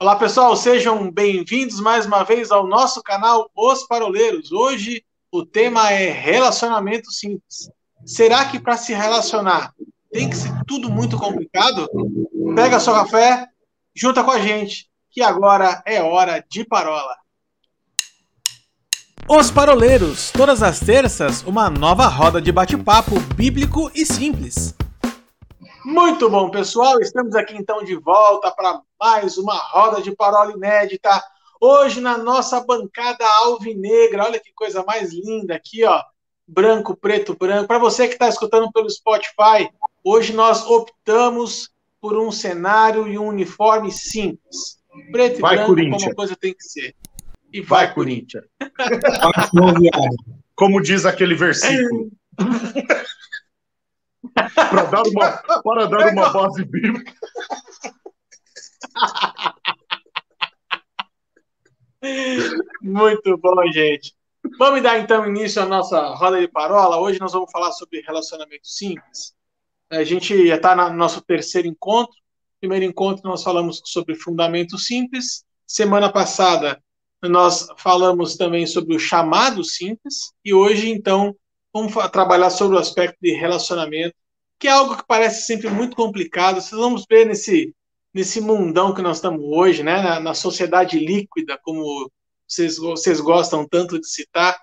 Olá pessoal, sejam bem-vindos mais uma vez ao nosso canal Os Paroleiros. Hoje o tema é relacionamento simples. Será que para se relacionar tem que ser tudo muito complicado? Pega seu café, junta com a gente, que agora é hora de parola. Os Paroleiros, todas as terças, uma nova roda de bate-papo bíblico e simples. Muito bom, pessoal. Estamos aqui, então, de volta para mais uma roda de parola inédita. Hoje, na nossa bancada alvinegra. Olha que coisa mais linda aqui, ó. Branco, preto, branco. Para você que está escutando pelo Spotify, hoje nós optamos por um cenário e um uniforme simples. Preto e branco, como coisa tem que ser. E vai, Corinthians. Como diz aquele versículo. Para dar uma base bíblica. Muito bom, gente. Vamos dar, então, início à nossa roda de parola. Hoje nós vamos falar sobre relacionamento simples. A gente já está no nosso terceiro encontro. Primeiro encontro nós falamos sobre fundamento simples. Semana passada nós falamos também sobre o chamado simples. E hoje, então, vamos trabalhar sobre o aspecto de relacionamento, que é algo que parece sempre muito complicado. Vocês vamos ver nesse mundão que nós estamos hoje, né? Na sociedade líquida, como vocês gostam tanto de citar,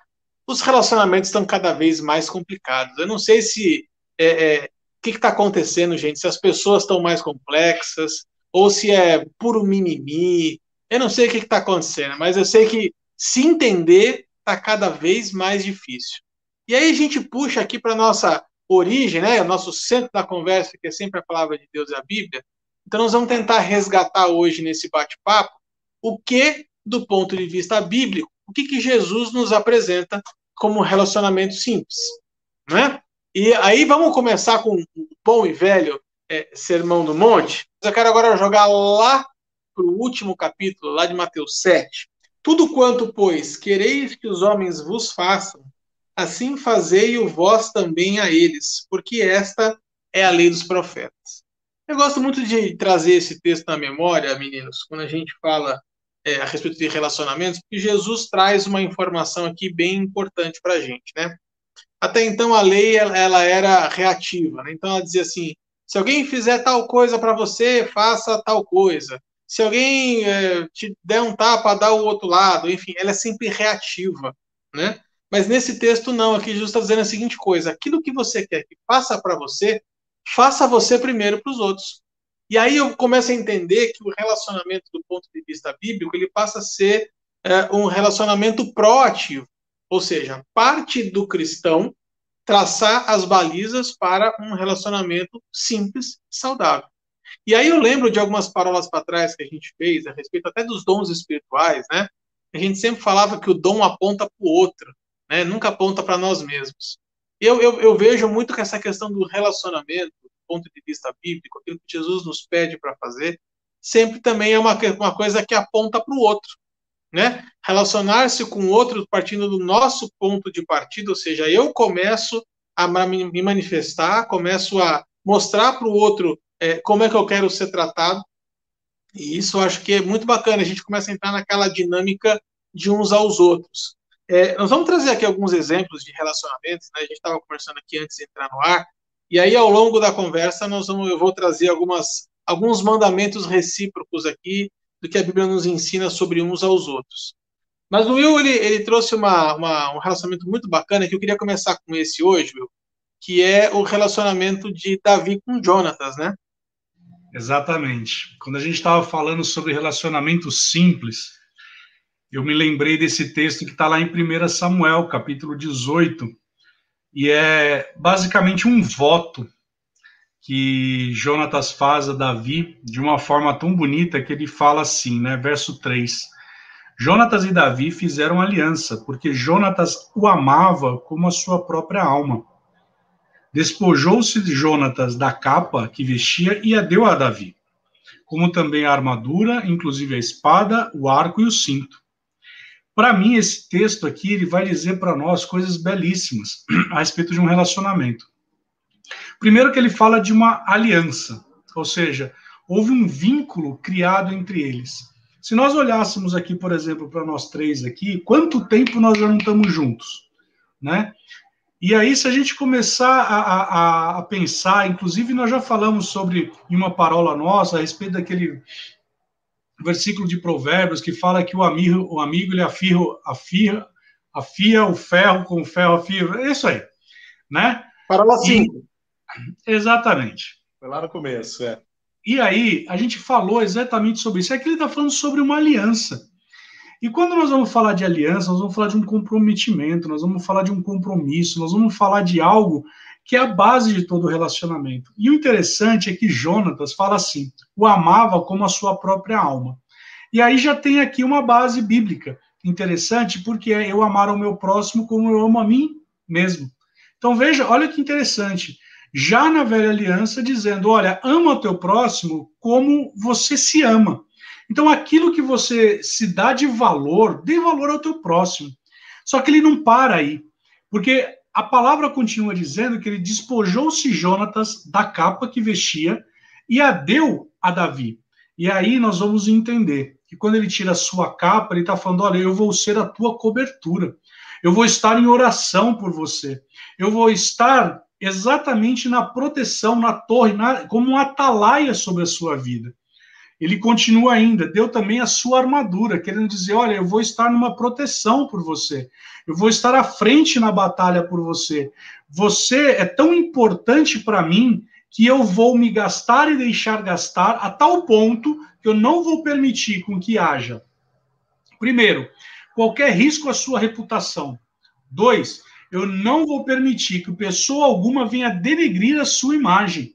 os relacionamentos estão cada vez mais complicados. Eu não sei se o que está acontecendo, gente, se as pessoas estão mais complexas, ou se é puro mimimi. Eu não sei o que está acontecendo, mas eu sei que se entender está cada vez mais difícil. E aí a gente puxa aqui para a nossa origem, né? O nosso centro da conversa, que é sempre a palavra de Deus e a Bíblia. Então nós vamos tentar resgatar hoje, nesse bate-papo, o que, do ponto de vista bíblico, o que Jesus nos apresenta como relacionamento simples, né? E aí vamos começar com o bom e velho Sermão do Monte. Eu quero agora jogar lá para o último capítulo, lá de Mateus 7. Tudo quanto, pois, quereis que os homens vos façam, assim fazei-o vós também a eles, porque esta é a lei dos profetas. Eu gosto muito de trazer esse texto na memória, meninos, quando a gente fala a respeito de relacionamentos, porque Jesus traz uma informação aqui bem importante para a gente, né? Até então a lei ela era reativa, né? Então ela dizia assim, se alguém fizer tal coisa para você, faça tal coisa. Se alguém te der um tapa, dá o outro lado. Enfim, ela é sempre reativa, né? Mas nesse texto não, aqui Jesus está dizendo a seguinte coisa, aquilo que você quer que faça você primeiro para os outros. E aí eu começo a entender que o relacionamento do ponto de vista bíblico, ele passa a ser um relacionamento proativo, ou seja, parte do cristão traçar as balizas para um relacionamento simples e saudável. E aí eu lembro de algumas parolas para trás que a gente fez, a respeito até dos dons espirituais, né? A gente sempre falava que o dom aponta para o outro, né? Nunca aponta para nós mesmos. Eu vejo muito que essa questão do relacionamento, do ponto de vista bíblico, aquilo que Jesus nos pede para fazer, sempre também é uma coisa que aponta para o outro, né? Relacionar-se com o outro partindo do nosso ponto de partida, ou seja, eu começo a me manifestar, começo a mostrar para o outro como é que eu quero ser tratado, e isso eu acho que é muito bacana, a gente começa a entrar naquela dinâmica de uns aos outros. Nós vamos trazer aqui alguns exemplos de relacionamentos, né? A gente estava conversando aqui antes de entrar no ar, e aí ao longo da conversa eu vou trazer alguns mandamentos recíprocos aqui do que a Bíblia nos ensina sobre uns aos outros. Mas o Will, ele trouxe um relacionamento muito bacana, que eu queria começar com esse hoje, Will, que é o relacionamento de Davi com Jônatas, né? Exatamente. Quando a gente estava falando sobre relacionamento simples, eu me lembrei desse texto que está lá em 1 Samuel, capítulo 18, e é basicamente um voto que Jônatas faz a Davi de uma forma tão bonita que ele fala assim, né? Verso 3. Jônatas e Davi fizeram aliança, porque Jônatas o amava como a sua própria alma. Despojou-se de Jônatas da capa que vestia e a deu a Davi, como também a armadura, inclusive a espada, o arco e o cinto. Para mim, esse texto aqui, ele vai dizer para nós coisas belíssimas a respeito de um relacionamento. Primeiro que ele fala de uma aliança, ou seja, houve um vínculo criado entre eles. Se nós olhássemos aqui, por exemplo, para nós três aqui, quanto tempo nós já não estamos juntos, né? E aí, se a gente começar a pensar, inclusive nós já falamos sobre, em uma parola nossa, a respeito daquele versículo de Provérbios que fala que o amigo ele afia o ferro com o ferro, afia, é isso aí, né? Parola 5. Exatamente. Foi lá no começo, é. E aí, a gente falou exatamente sobre isso. É que ele está falando sobre uma aliança. E quando nós vamos falar de aliança, nós vamos falar de um comprometimento, nós vamos falar de um compromisso, nós vamos falar de algo que é a base de todo relacionamento. E o interessante é que Jônatas fala assim, o amava como a sua própria alma. E aí já tem aqui uma base bíblica interessante, porque é eu amar o meu próximo como eu amo a mim mesmo. Então veja, olha que interessante. Já na velha aliança, dizendo, olha, ama o teu próximo como você se ama. Então, aquilo que você se dá de valor, dê valor ao teu próximo. Só que ele não para aí, porque a palavra continua dizendo que ele despojou-se Jônatas da capa que vestia e a deu a Davi. E aí nós vamos entender que quando ele tira a sua capa, ele está falando, olha, eu vou ser a tua cobertura. Eu vou estar em oração por você. Eu vou estar exatamente na proteção, na torre, como um atalaia sobre a sua vida. Ele continua ainda, deu também a sua armadura, querendo dizer, olha, eu vou estar numa proteção por você, eu vou estar à frente na batalha por você, você é tão importante para mim que eu vou me gastar e deixar gastar a tal ponto que eu não vou permitir com que haja, primeiro, qualquer risco à sua reputação, 2, eu não vou permitir que pessoa alguma venha denegrir a sua imagem.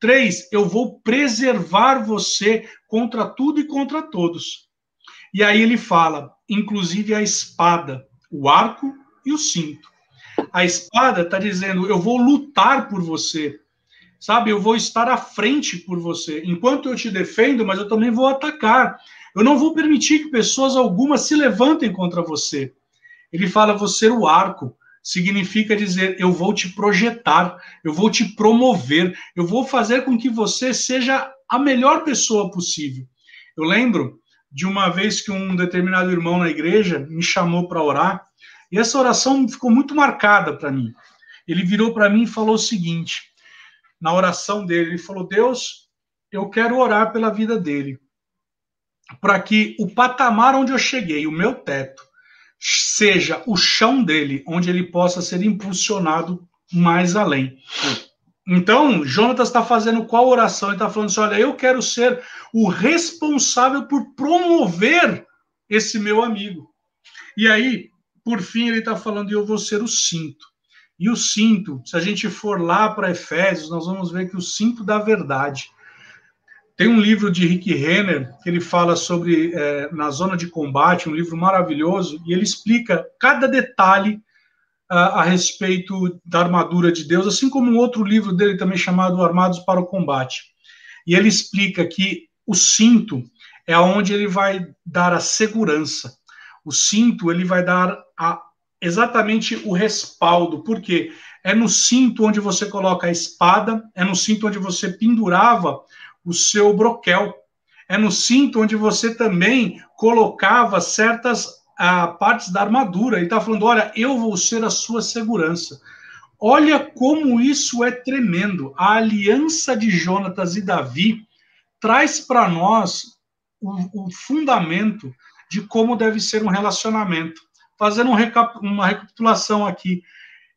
3, eu vou preservar você contra tudo e contra todos. E aí ele fala, inclusive a espada, o arco e o cinto. A espada está dizendo, eu vou lutar por você, sabe? Eu vou estar à frente por você. Enquanto eu te defendo, mas eu também vou atacar. Eu não vou permitir que pessoas alguma se levantem contra você. Ele fala, vou ser o arco. Significa dizer, eu vou te projetar, eu vou te promover, eu vou fazer com que você seja a melhor pessoa possível. Eu lembro de uma vez que um determinado irmão na igreja me chamou para orar, e essa oração ficou muito marcada para mim. Ele virou para mim e falou o seguinte, na oração dele, ele falou, Deus, eu quero orar pela vida dele, para que o patamar onde eu cheguei, o meu teto, seja o chão dele, onde ele possa ser impulsionado mais além. Então, Jônatas está fazendo qual oração? Ele está falando assim, olha, eu quero ser o responsável por promover esse meu amigo. E aí, por fim, ele está falando, eu vou ser o cinto. E o cinto, se a gente for lá para Efésios, nós vamos ver que o cinto da verdade. Tem um livro de Rick Renner, que ele fala sobre na zona de combate, um livro maravilhoso, e ele explica cada detalhe a respeito da armadura de Deus, assim como um outro livro dele também chamado Armados para o Combate. E ele explica que o cinto é onde ele vai dar a segurança. O cinto ele vai dar exatamente o respaldo, porque é no cinto onde você coloca a espada, é no cinto onde você pendurava o seu broquel. É no cinto onde você também colocava certas partes da armadura. Ele está falando, olha, eu vou ser a sua segurança. Olha como isso é tremendo. A aliança de Jônatas e Davi traz para nós o fundamento de como deve ser um relacionamento. Fazendo uma recapitulação aqui.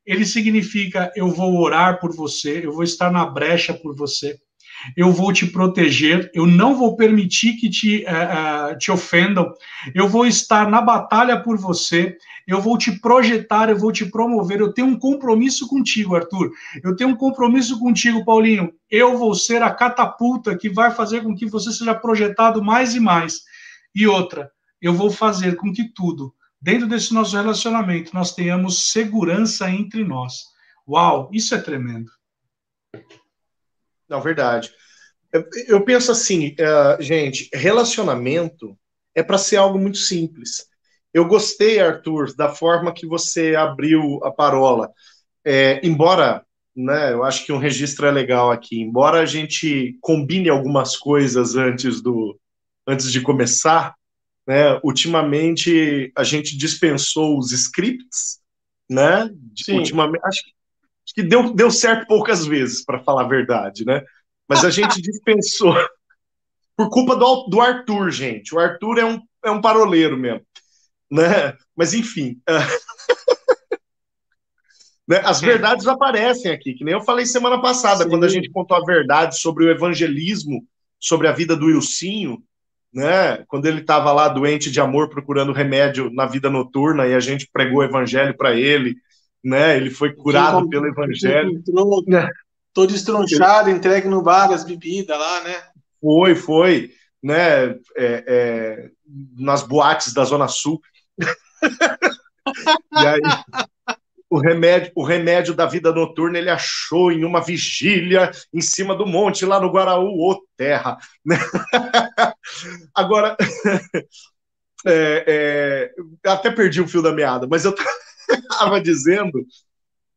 Ele significa, eu vou orar por você, eu vou estar na brecha por você. Eu vou te proteger, eu não vou permitir que te ofendam, eu vou estar na batalha por você, eu vou te projetar, eu vou te promover, eu tenho um compromisso contigo, Arthur, eu tenho um compromisso contigo, Paulinho, eu vou ser a catapulta que vai fazer com que você seja projetado mais e mais. E outra, eu vou fazer com que tudo, dentro desse nosso relacionamento, nós tenhamos segurança entre nós. Uau, isso é tremendo. Não, verdade. Eu penso assim, gente, relacionamento é para ser algo muito simples. Eu gostei, Arthur, da forma que você abriu a parola. Embora, né, eu acho que um registro é legal aqui, embora a gente combine algumas coisas antes de começar, né? Ultimamente a gente dispensou os scripts, né? Sim. Ultimamente, acho que deu certo poucas vezes, para falar a verdade, né? Mas a gente dispensou por culpa do Arthur, gente. O Arthur é um paroleiro mesmo, né? Mas enfim, as verdades aparecem aqui, que nem eu falei semana passada. Sim. Quando a gente contou a verdade sobre o evangelismo, sobre a vida do Ilcinho, né? Quando ele estava lá doente de amor, procurando remédio na vida noturna, e a gente pregou o evangelho para ele, né? Ele foi curado pelo evangelho. Entrou, todo estronchado, entregue no bar as bebidas lá, né? Foi, né? Nas boates da Zona Sul. E aí, o remédio da vida noturna ele achou em uma vigília em cima do monte, lá no Guaraú, ô terra, né? Agora, eu até perdi o fio da meada, mas eu estava dizendo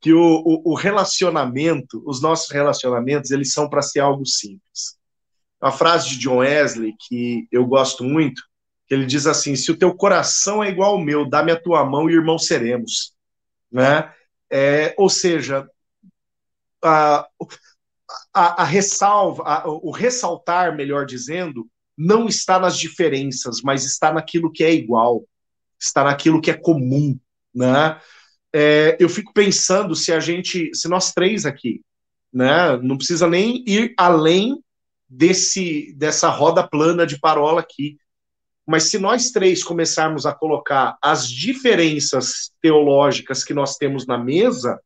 que o relacionamento, os nossos relacionamentos, eles são para ser algo simples. Uma frase de John Wesley, que eu gosto muito, que ele diz assim: se o teu coração é igual ao meu, dá-me a tua mão e irmão seremos. Né? Ou seja, o ressaltar, melhor dizendo, não está nas diferenças, mas está naquilo que é igual, está naquilo que é comum, né? Eu fico pensando se nós três aqui, né, não precisa nem ir além dessa roda plana de parola aqui, mas se nós três começarmos a colocar as diferenças teológicas que nós temos na mesa,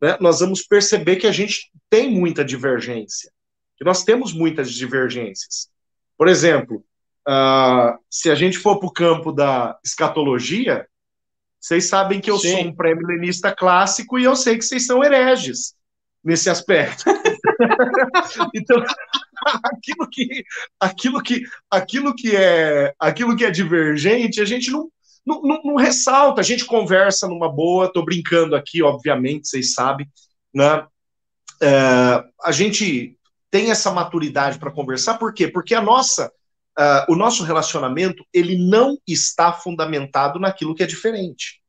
né, nós vamos perceber que a gente tem muita divergência, que nós temos muitas divergências. Por exemplo, se a gente for para o campo da escatologia, vocês sabem que eu Sim. sou um pré-milenista clássico e eu sei que vocês são hereges nesse aspecto. Então, aquilo que é divergente, a gente não ressalta, a gente conversa numa boa. Tô brincando aqui, obviamente, vocês sabem, né? A gente tem essa maturidade para conversar, por quê? Porque o nosso relacionamento, ele não está fundamentado naquilo que é diferente.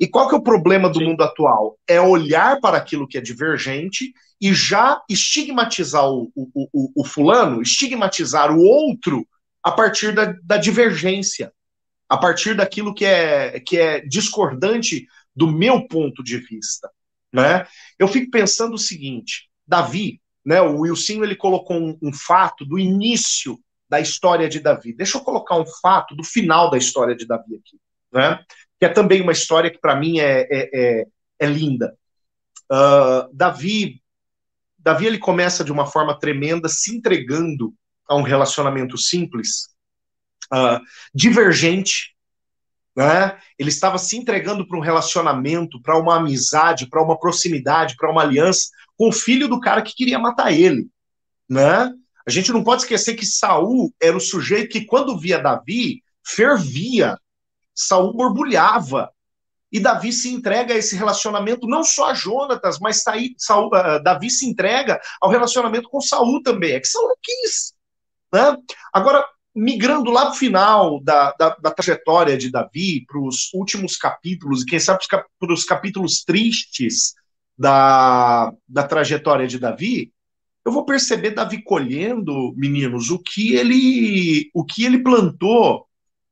E qual que é o problema do Sim. mundo atual? É olhar para aquilo que é divergente e já estigmatizar o fulano, estigmatizar o outro a partir da divergência, a partir daquilo que é discordante do meu ponto de vista, né? Eu fico pensando o seguinte: Davi, né, o Ilcinho, ele colocou um fato do início da história de Davi. Deixa eu colocar um fato do final da história de Davi aqui, né? Que é também uma história que para mim é linda. Davi ele começa de uma forma tremenda, se entregando a um relacionamento simples, divergente, né? Ele estava se entregando para um relacionamento, para uma amizade, para uma proximidade, para uma aliança com o filho do cara que queria matar ele, né? A gente não pode esquecer que Saul era o sujeito que, quando via Davi, fervia. Saul borbulhava. E Davi se entrega a esse relacionamento, não só a Jônatas, mas Davi se entrega ao relacionamento com Saul também. É que Saul não quis, né? Agora, migrando lá pro final da trajetória de Davi, para os últimos capítulos, e quem sabe para os capítulos tristes da trajetória de Davi, eu vou perceber Davi colhendo, meninos, o que ele plantou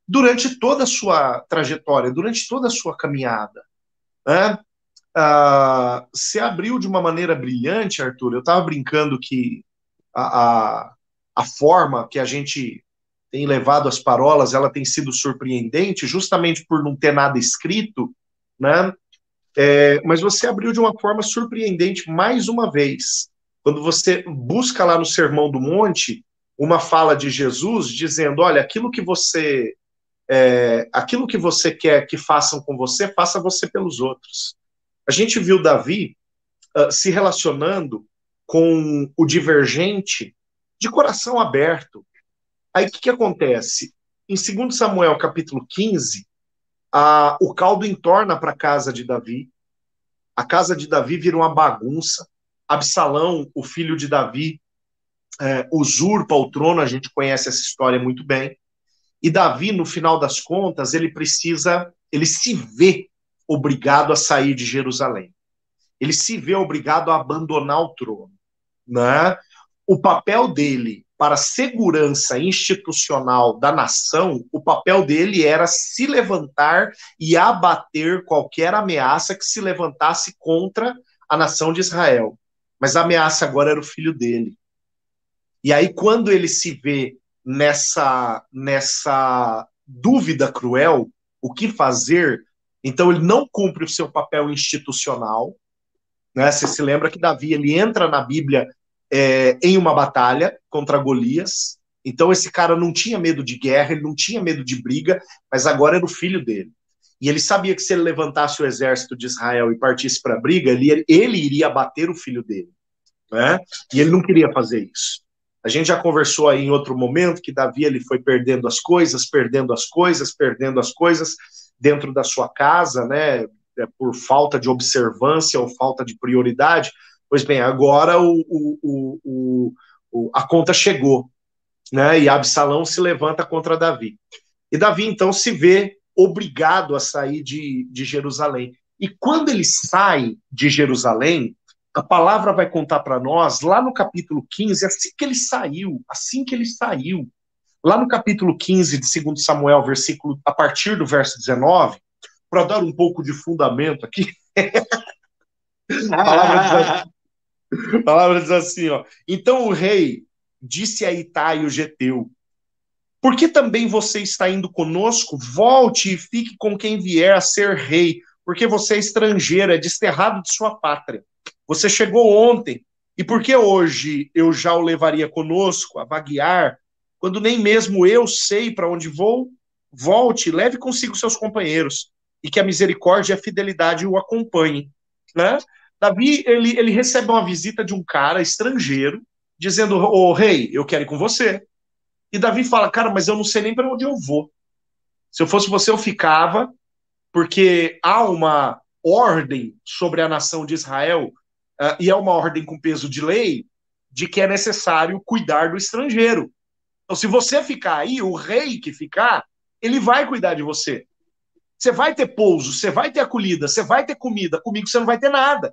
durante toda a sua trajetória, durante toda a sua caminhada, né? Se abriu de uma maneira brilhante, Arthur. Eu estava brincando que a forma que a gente tem levado as parolas, ela tem sido surpreendente, justamente por não ter nada escrito, né? Mas você abriu de uma forma surpreendente mais uma vez, quando você busca lá no Sermão do Monte uma fala de Jesus dizendo: olha, aquilo que você quer que façam com você, faça você pelos outros. A gente viu Davi se relacionando com o divergente de coração aberto. Aí o que acontece? Em 2 Samuel capítulo 15, o caldo entorna para a casa de Davi. A casa de Davi vira uma bagunça. Absalão, o filho de Davi, usurpa o trono. A gente conhece essa história muito bem. E Davi, no final das contas, ele se vê obrigado a sair de Jerusalém. Ele se vê obrigado a abandonar o trono, né? O papel dele para a segurança institucional da nação, o papel dele era se levantar e abater qualquer ameaça que se levantasse contra a nação de Israel. Mas a ameaça agora era o filho dele. E aí, quando ele se vê nessa dúvida cruel, o que fazer, então ele não cumpre o seu papel institucional, né? Você se lembra que Davi, ele entra na Bíblia em uma batalha contra Golias. Então esse cara não tinha medo de guerra, ele não tinha medo de briga, mas agora era o filho dele. E ele sabia que se ele levantasse o exército de Israel e partisse para a briga, ele iria abater o filho dele, né? E ele não queria fazer isso. A gente já conversou aí em outro momento que Davi, ele foi perdendo as coisas dentro da sua casa, né? Por falta de observância ou falta de prioridade. Pois bem, agora a conta chegou, né? E Absalão se levanta contra Davi. E Davi, então, se vê obrigado a sair de Jerusalém. E quando ele sai de Jerusalém, a palavra vai contar para nós, lá no capítulo 15, assim que ele saiu, lá no capítulo 15 de 2 Samuel, a partir do verso 19, para dar um pouco de fundamento aqui, a palavra diz assim, ó. Então o rei disse a Itai, o Geteu: por que também você está indo conosco? Volte e fique com quem vier a ser rei, porque você é estrangeiro, é desterrado de sua pátria. Você chegou ontem, e por que hoje eu já o levaria conosco a vaguear, quando nem mesmo eu sei para onde vou? Volte, leve consigo seus companheiros, e que a misericórdia e a fidelidade o acompanhem. Né? Davi, ele recebe uma visita de um cara estrangeiro, dizendo: ô rei, eu quero ir com você. E Davi fala: cara, mas eu não sei nem para onde eu vou. Se eu fosse você, eu ficava, porque há uma ordem sobre a nação de Israel, e é uma ordem com peso de lei, de que é necessário cuidar do estrangeiro. Então, se você ficar aí, o rei que ficar, ele vai cuidar de você. Você vai ter pouso, você vai ter acolhida, você vai ter comida. Comigo você não vai ter nada.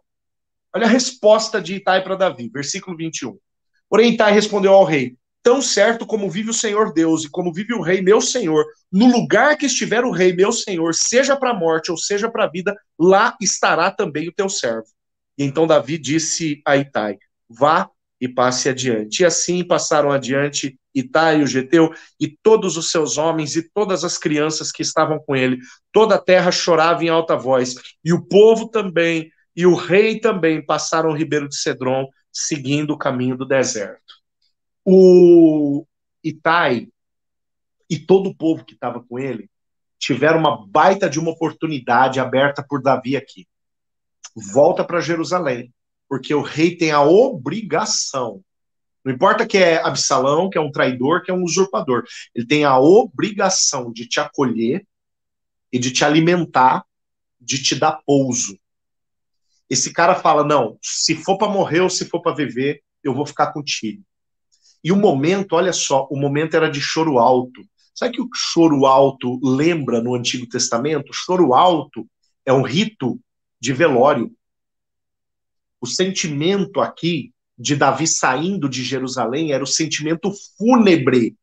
Olha a resposta de Itai para Davi, versículo 21. Porém, Itai respondeu ao rei: tão certo como vive o Senhor Deus e como vive o rei meu senhor, no lugar que estiver o rei meu senhor, seja para a morte ou seja para a vida, lá estará também o teu servo. E então Davi disse a Itai: vá e passe adiante. E assim passaram adiante Itai, o Geteu, e todos os seus homens e todas as crianças que estavam com ele. Toda a terra chorava em alta voz, e o povo também, e o rei também passaram o ribeiro de Cedron, seguindo o caminho do deserto. O Itai e todo o povo que estava com ele tiveram uma baita de uma oportunidade aberta por Davi aqui. Volta para Jerusalém, porque o rei tem a obrigação. Não importa que é Absalão, que é um traidor, que é um usurpador. Ele tem a obrigação de te acolher e de te alimentar, de te dar pouso. Esse cara fala: não, se for para morrer ou se for para viver, eu vou ficar contigo. E o momento, olha só, o momento era de choro alto. Sabe que o choro alto lembra no Antigo Testamento? O choro alto é um rito de velório. O sentimento aqui de Davi saindo de Jerusalém era o sentimento fúnebre.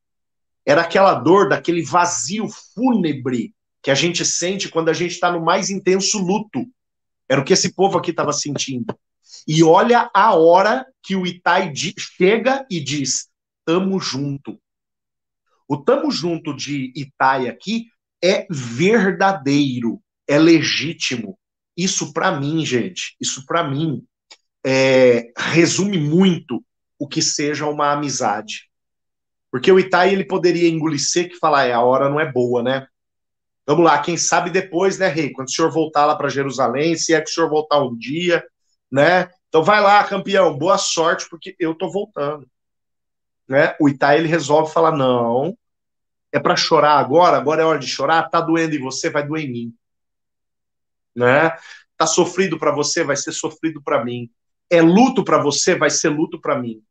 Era aquela dor daquele vazio fúnebre que a gente sente quando a gente está no mais intenso luto. Era o que esse povo aqui estava sentindo. E olha a hora que o Itai chega e diz: tamo junto. O tamo junto de Itai aqui é verdadeiro, é legítimo. Isso para mim, gente, resume muito o que seja uma amizade. Porque o Itai, ele poderia engolir seco e falar: a hora não é boa, né? Vamos lá, quem sabe depois, né, rei? Quando o senhor voltar lá para Jerusalém, se é que o senhor voltar um dia, né? Então vai lá, campeão, boa sorte, porque eu tô voltando, né? O Itai, ele resolve falar: não, é para chorar agora é hora de chorar, tá doendo em você, vai doer em mim, né? Tá sofrido para você, vai ser sofrido para mim. É luto para você, vai ser luto para mim. O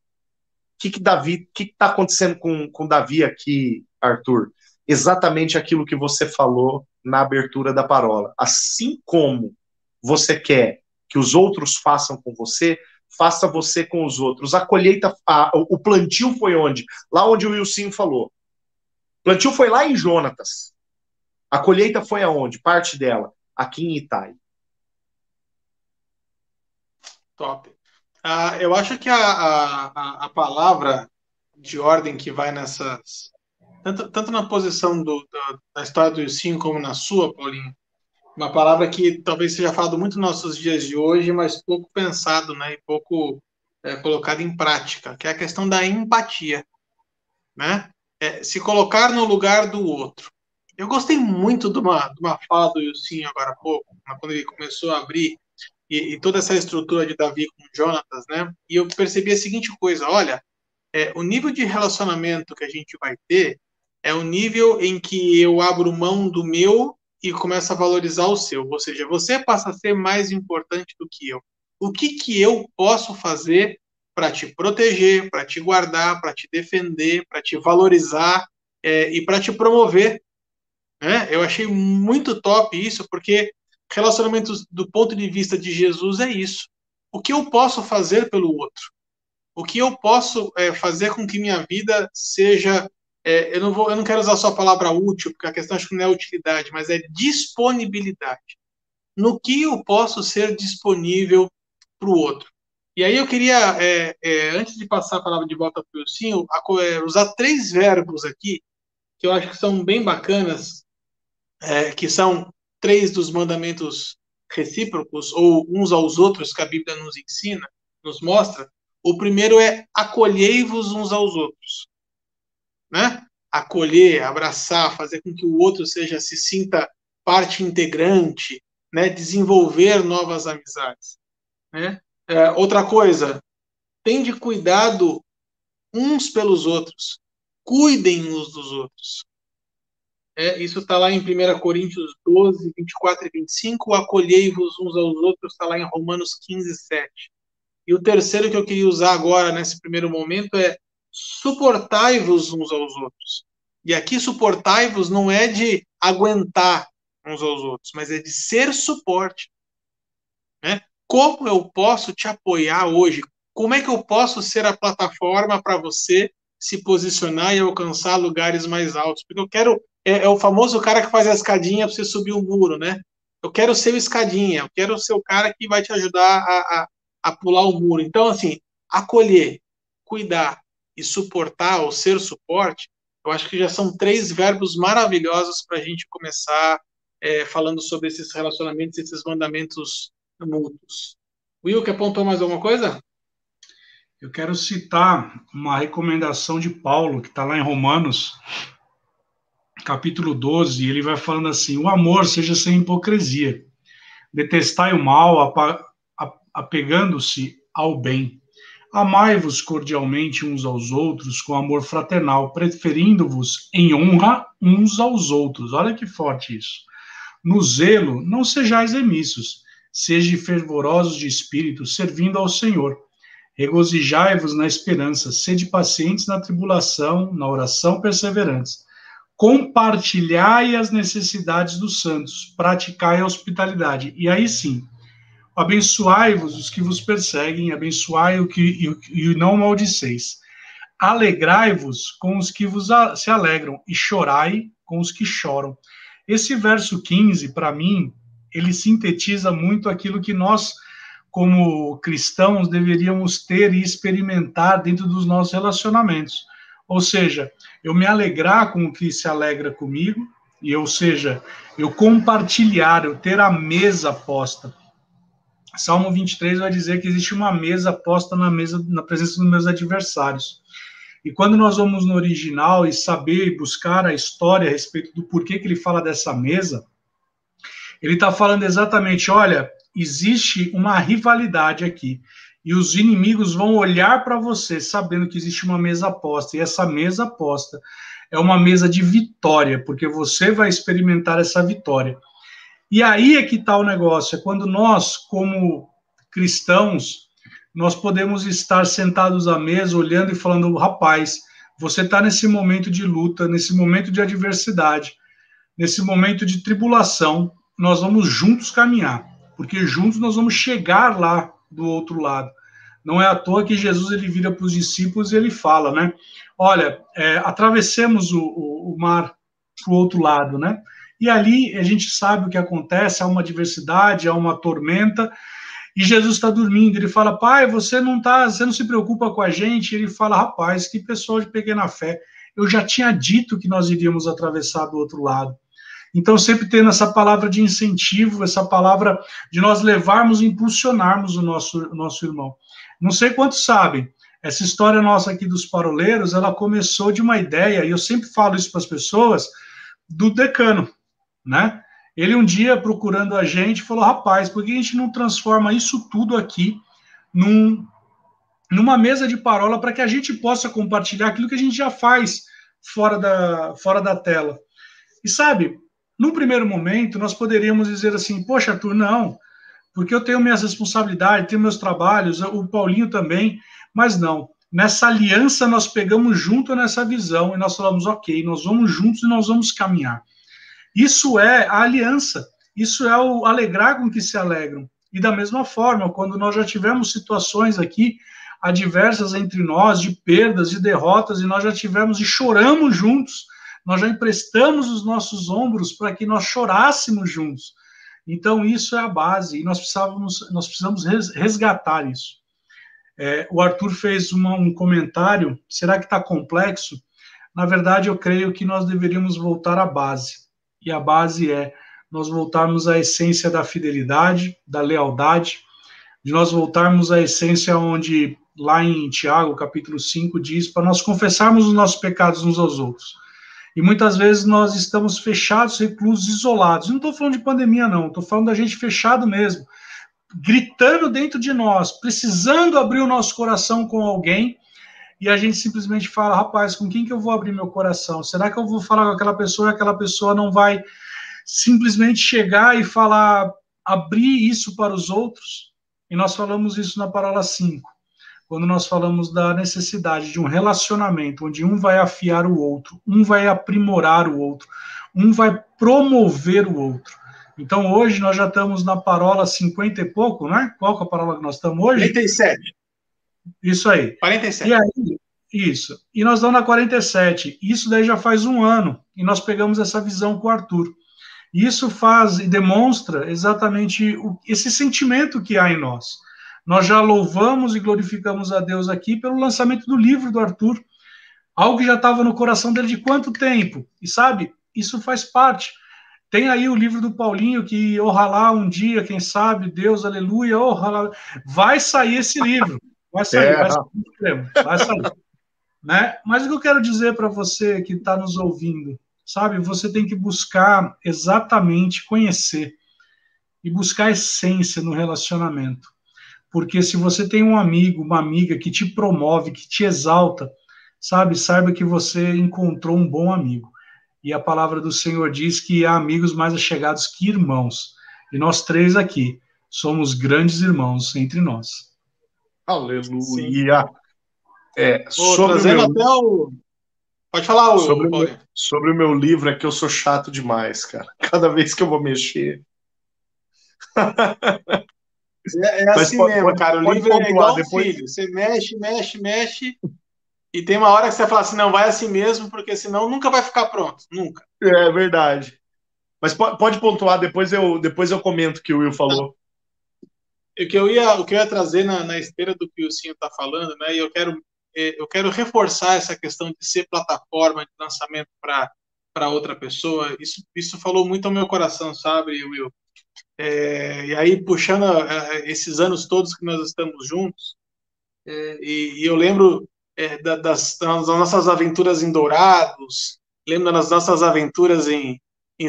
que tá acontecendo com Davi aqui, Arthur? exatamente aquilo que você falou na abertura da parola. Assim como você quer que os outros façam com você, faça você com os outros. A colheita, o plantio foi onde? Lá onde o Ilcinho falou. O plantio foi lá em Jônatas. A colheita foi aonde? Parte dela. Aqui em Itai. Top. Eu acho que a palavra de ordem que vai nessas... Tanto na posição da história do Ilcinho como na sua, Paulinho, uma palavra que talvez seja falado muito nos nossos dias de hoje, mas pouco pensado, né, e pouco colocado em prática, que é a questão da empatia, né? Se colocar no lugar do outro. Eu gostei muito de uma fala do Ilcinho agora há pouco, quando ele começou a abrir, e toda essa estrutura de Davi com Jônatas, né? E eu percebi a seguinte coisa, olha, o nível de relacionamento que a gente vai ter é o nível em que eu abro mão do meu e começa a valorizar o seu. Ou seja, você passa a ser mais importante do que eu. O que que eu posso fazer para te proteger, para te guardar, para te defender, para te valorizar e para te promover? Né? Eu achei muito top isso, porque relacionamentos do ponto de vista de Jesus é isso. O que eu posso fazer pelo outro? O que eu posso fazer com que minha vida seja... eu não quero usar só a palavra útil, porque a questão acho que não é utilidade, mas é disponibilidade. No que eu posso ser disponível para o outro. E aí eu queria, antes de passar a palavra de volta para o Ilcinho, usar 3 verbos aqui, que eu acho que são bem bacanas, que são 3 dos mandamentos recíprocos, ou uns aos outros, que a Bíblia nos ensina, nos mostra. O primeiro é acolhei-vos uns aos outros. Né? Acolher, abraçar, fazer com que o outro se sinta parte integrante, né? Desenvolver novas amizades, né? Outra coisa, tende cuidado uns pelos outros, cuidem uns dos outros. Isso está lá em 1 Coríntios 12, 24 e 25, acolhei-vos uns aos outros, está lá em Romanos 15, 7. E o terceiro que eu queria usar agora, nesse primeiro momento, é suportai-vos uns aos outros. E aqui suportai-vos não é de aguentar uns aos outros, mas é de ser suporte, né? Como eu posso te apoiar hoje? Como é que eu posso ser a plataforma para você se posicionar e alcançar lugares mais altos? Porque eu quero... É o famoso cara que faz a escadinha para você subir o muro, né? Eu quero ser o escadinha, eu quero ser o cara que vai te ajudar a pular o muro. Então, assim, acolher, cuidar e suportar ou ser suporte, eu acho que já são 3 verbos maravilhosos para a gente começar falando sobre esses relacionamentos, esses mandamentos mútuos. Will, quer apontar mais alguma coisa? Eu quero citar uma recomendação de Paulo, que está lá em Romanos, capítulo 12, ele vai falando assim, o amor seja sem hipocrisia, detestai o mal, apegando-se ao bem. Amai-vos cordialmente uns aos outros com amor fraternal, preferindo-vos em honra uns aos outros. Olha que forte isso. No zelo, não sejais omissos, sejam fervorosos de espírito, servindo ao Senhor. Regozijai-vos na esperança, sede pacientes na tribulação, na oração perseverantes. Compartilhai as necessidades dos santos, praticai a hospitalidade. E aí sim, abençoai-vos os que vos perseguem, abençoai o que e não maldiceis. Alegrai-vos com os que vos se alegram e chorai com os que choram. Esse verso 15, para mim, ele sintetiza muito aquilo que nós, como cristãos, deveríamos ter e experimentar dentro dos nossos relacionamentos. Ou seja, eu me alegrar com o que se alegra comigo, e ou seja, eu compartilhar, eu ter a mesa posta. Salmo 23 vai dizer que existe uma mesa posta na presença dos meus adversários. E quando nós vamos no original e saber e buscar a história a respeito do porquê que ele fala dessa mesa, ele está falando exatamente, olha, existe uma rivalidade aqui. E os inimigos vão olhar para você sabendo que existe uma mesa posta. E essa mesa posta é uma mesa de vitória, porque você vai experimentar essa vitória. E aí é que está o negócio, é quando nós, como cristãos, nós podemos estar sentados à mesa, olhando e falando, rapaz, Você está nesse momento de luta, nesse momento de adversidade, nesse momento de tribulação, nós vamos juntos caminhar, porque juntos nós vamos chegar lá do outro lado. Não é à toa que Jesus ele vira para os discípulos e ele fala, né? Olha, atravessemos o mar para o outro lado, né? E ali a gente sabe o que acontece, há uma adversidade, há uma tormenta, e Jesus está dormindo, ele fala, pai, você não se preocupa com a gente? Ele fala, rapaz, que pessoal de pequena fé, eu já tinha dito que nós iríamos atravessar do outro lado. Então, sempre tendo essa palavra de incentivo, essa palavra de nós levarmos e impulsionarmos o nosso irmão. Não sei quantos sabem, essa história nossa aqui dos Paroleiros, ela começou de uma ideia, e eu sempre falo isso para as pessoas, do decano, né? Ele um dia, procurando a gente, falou, rapaz, por que a gente não transforma isso tudo aqui numa mesa de parola para que a gente possa compartilhar aquilo que a gente já faz fora da tela? E sabe, num primeiro momento, nós poderíamos dizer assim, poxa, Arthur, não, porque eu tenho minhas responsabilidades, tenho meus trabalhos, o Paulinho também, mas não. Nessa aliança, nós pegamos junto nessa visão e nós falamos, ok, nós vamos juntos e nós vamos caminhar. Isso é a aliança, isso é o alegrar com que se alegram. E da mesma forma, quando nós já tivemos situações aqui adversas entre nós, de perdas, de derrotas, e nós já tivemos e choramos juntos, nós já emprestamos os nossos ombros para que nós chorássemos juntos. Então, isso é a base, e nós precisamos resgatar isso. O Arthur fez um comentário, será que está complexo? Na verdade, eu creio que nós deveríamos voltar à base. E a base é nós voltarmos à essência da fidelidade, da lealdade, de nós voltarmos à essência onde, lá em Tiago, capítulo 5, diz para nós confessarmos os nossos pecados uns aos outros. E muitas vezes nós estamos fechados, reclusos, isolados. Não estou falando de pandemia, não. Estou falando da gente fechado mesmo. Gritando dentro de nós, precisando abrir o nosso coração com alguém. E a gente simplesmente fala, rapaz, com quem que eu vou abrir meu coração? Será que eu vou falar com aquela pessoa e aquela pessoa não vai simplesmente chegar e falar, abrir isso para os outros? E nós falamos isso na parola 5, quando nós falamos da necessidade de um relacionamento, onde um vai afiar o outro, um vai aprimorar o outro, um vai promover o outro. Então, hoje, nós já estamos na parola 50 e pouco, né? Qual que é a parola que nós estamos hoje? 37. Isso aí. 47. E aí, isso. E nós estamos na 47. Isso daí já faz um ano. E nós pegamos essa visão com o Arthur. E isso faz e demonstra exatamente esse sentimento que há em nós. Nós já louvamos e glorificamos a Deus aqui pelo lançamento do livro do Arthur. Algo que já estava no coração dele de quanto tempo? E sabe, isso faz parte. Tem aí o livro do Paulinho, que ojalá um dia, quem sabe, Deus, aleluia, ojalá, vai sair esse livro. Vai sair. Né? Mas o que eu quero dizer para você que está nos ouvindo, sabe? Você tem que buscar exatamente conhecer e buscar a essência no relacionamento. Porque se você tem um amigo, uma amiga que te promove, que te exalta, sabe? Saiba que você encontrou um bom amigo. E a palavra do Senhor diz que há amigos mais achegados que irmãos. E nós três aqui somos grandes irmãos entre nós. Aleluia. Pode falar, sobre o meu livro é que eu sou chato demais, cara. Cada vez que eu vou mexer. É assim pode, mesmo, cara. O livro é igual depois... filho. Você mexe. E tem uma hora que você fala assim, não, vai assim mesmo, porque senão nunca vai ficar pronto. Nunca. É verdade. Mas pode pontuar, depois eu comento o que o Will falou. O que eu ia trazer na esteira do que o Ilcinho está falando, né? E eu quero reforçar essa questão de ser plataforma de lançamento para outra pessoa. Isso falou muito ao meu coração, sabe, Will? E aí, puxando esses anos todos que nós estamos juntos, e eu lembro das nossas aventuras em Dourados, lembro das nossas aventuras em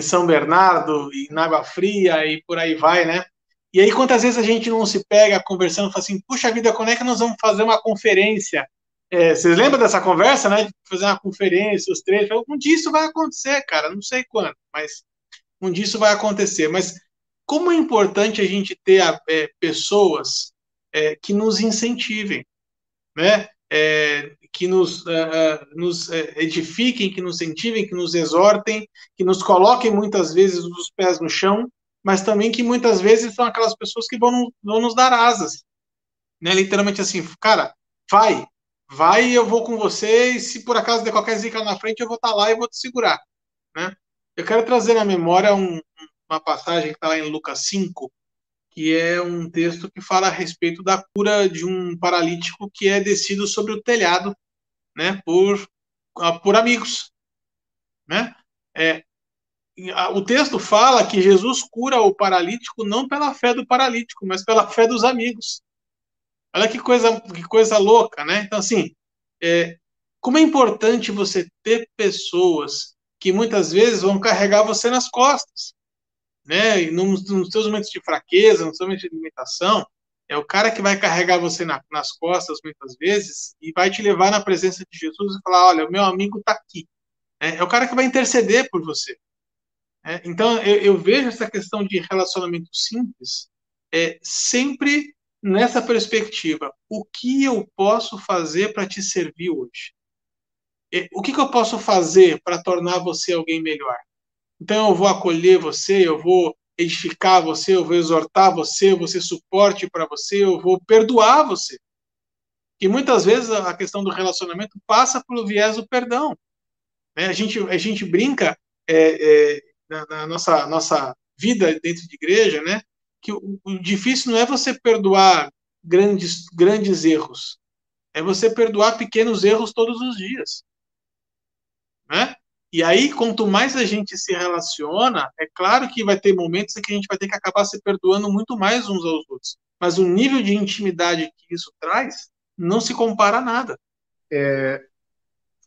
São Bernardo, em Água Fria, e por aí vai, né? E aí, quantas vezes a gente não se pega conversando, fala assim, puxa vida, quando é que nós vamos fazer uma conferência? Vocês lembram dessa conversa, né? De fazer uma conferência, os três. Um dia isso vai acontecer, cara. Não sei quando, mas um dia isso vai acontecer. Mas como é importante a gente ter pessoas que nos incentivem, né? que nos edifiquem, que nos incentivem, que nos exortem, que nos coloquem muitas vezes os pés no chão, mas também que muitas vezes são aquelas pessoas que vão nos dar asas. Né? Literalmente assim, cara, vai, eu vou com você, e se por acaso der qualquer zica na frente, eu vou estar lá e vou te segurar. Né? Eu quero trazer na memória uma passagem que está lá em Lucas 5, que é um texto que fala a respeito da cura de um paralítico que é descido sobre o telhado, né, por amigos. Né? O texto fala que Jesus cura o paralítico não pela fé do paralítico, mas pela fé dos amigos. Olha que coisa louca, né? Então, assim, como é importante você ter pessoas que muitas vezes vão carregar você nas costas. Né? E nos seus momentos de fraqueza, nos seus momentos de limitação, é o cara que vai carregar você nas costas muitas vezes e vai te levar na presença de Jesus e falar, olha, o meu amigo está aqui. É o cara que vai interceder por você. Então, eu vejo essa questão de relacionamento simples sempre nessa perspectiva. O que eu posso fazer para te servir hoje? O que eu posso fazer para tornar você alguém melhor? Então eu vou acolher você, eu vou edificar você, eu vou exortar você, eu vou ser suporte para você, eu vou perdoar você. E muitas vezes a questão do relacionamento passa pelo viés do perdão. Né? A gente brinca na nossa vida dentro de igreja, né? Que o difícil não é você perdoar grandes erros, é você perdoar pequenos erros todos os dias. Né? E aí, quanto mais a gente se relaciona, é claro que vai ter momentos em que a gente vai ter que acabar se perdoando muito mais uns aos outros. Mas o nível de intimidade que isso traz não se compara a nada.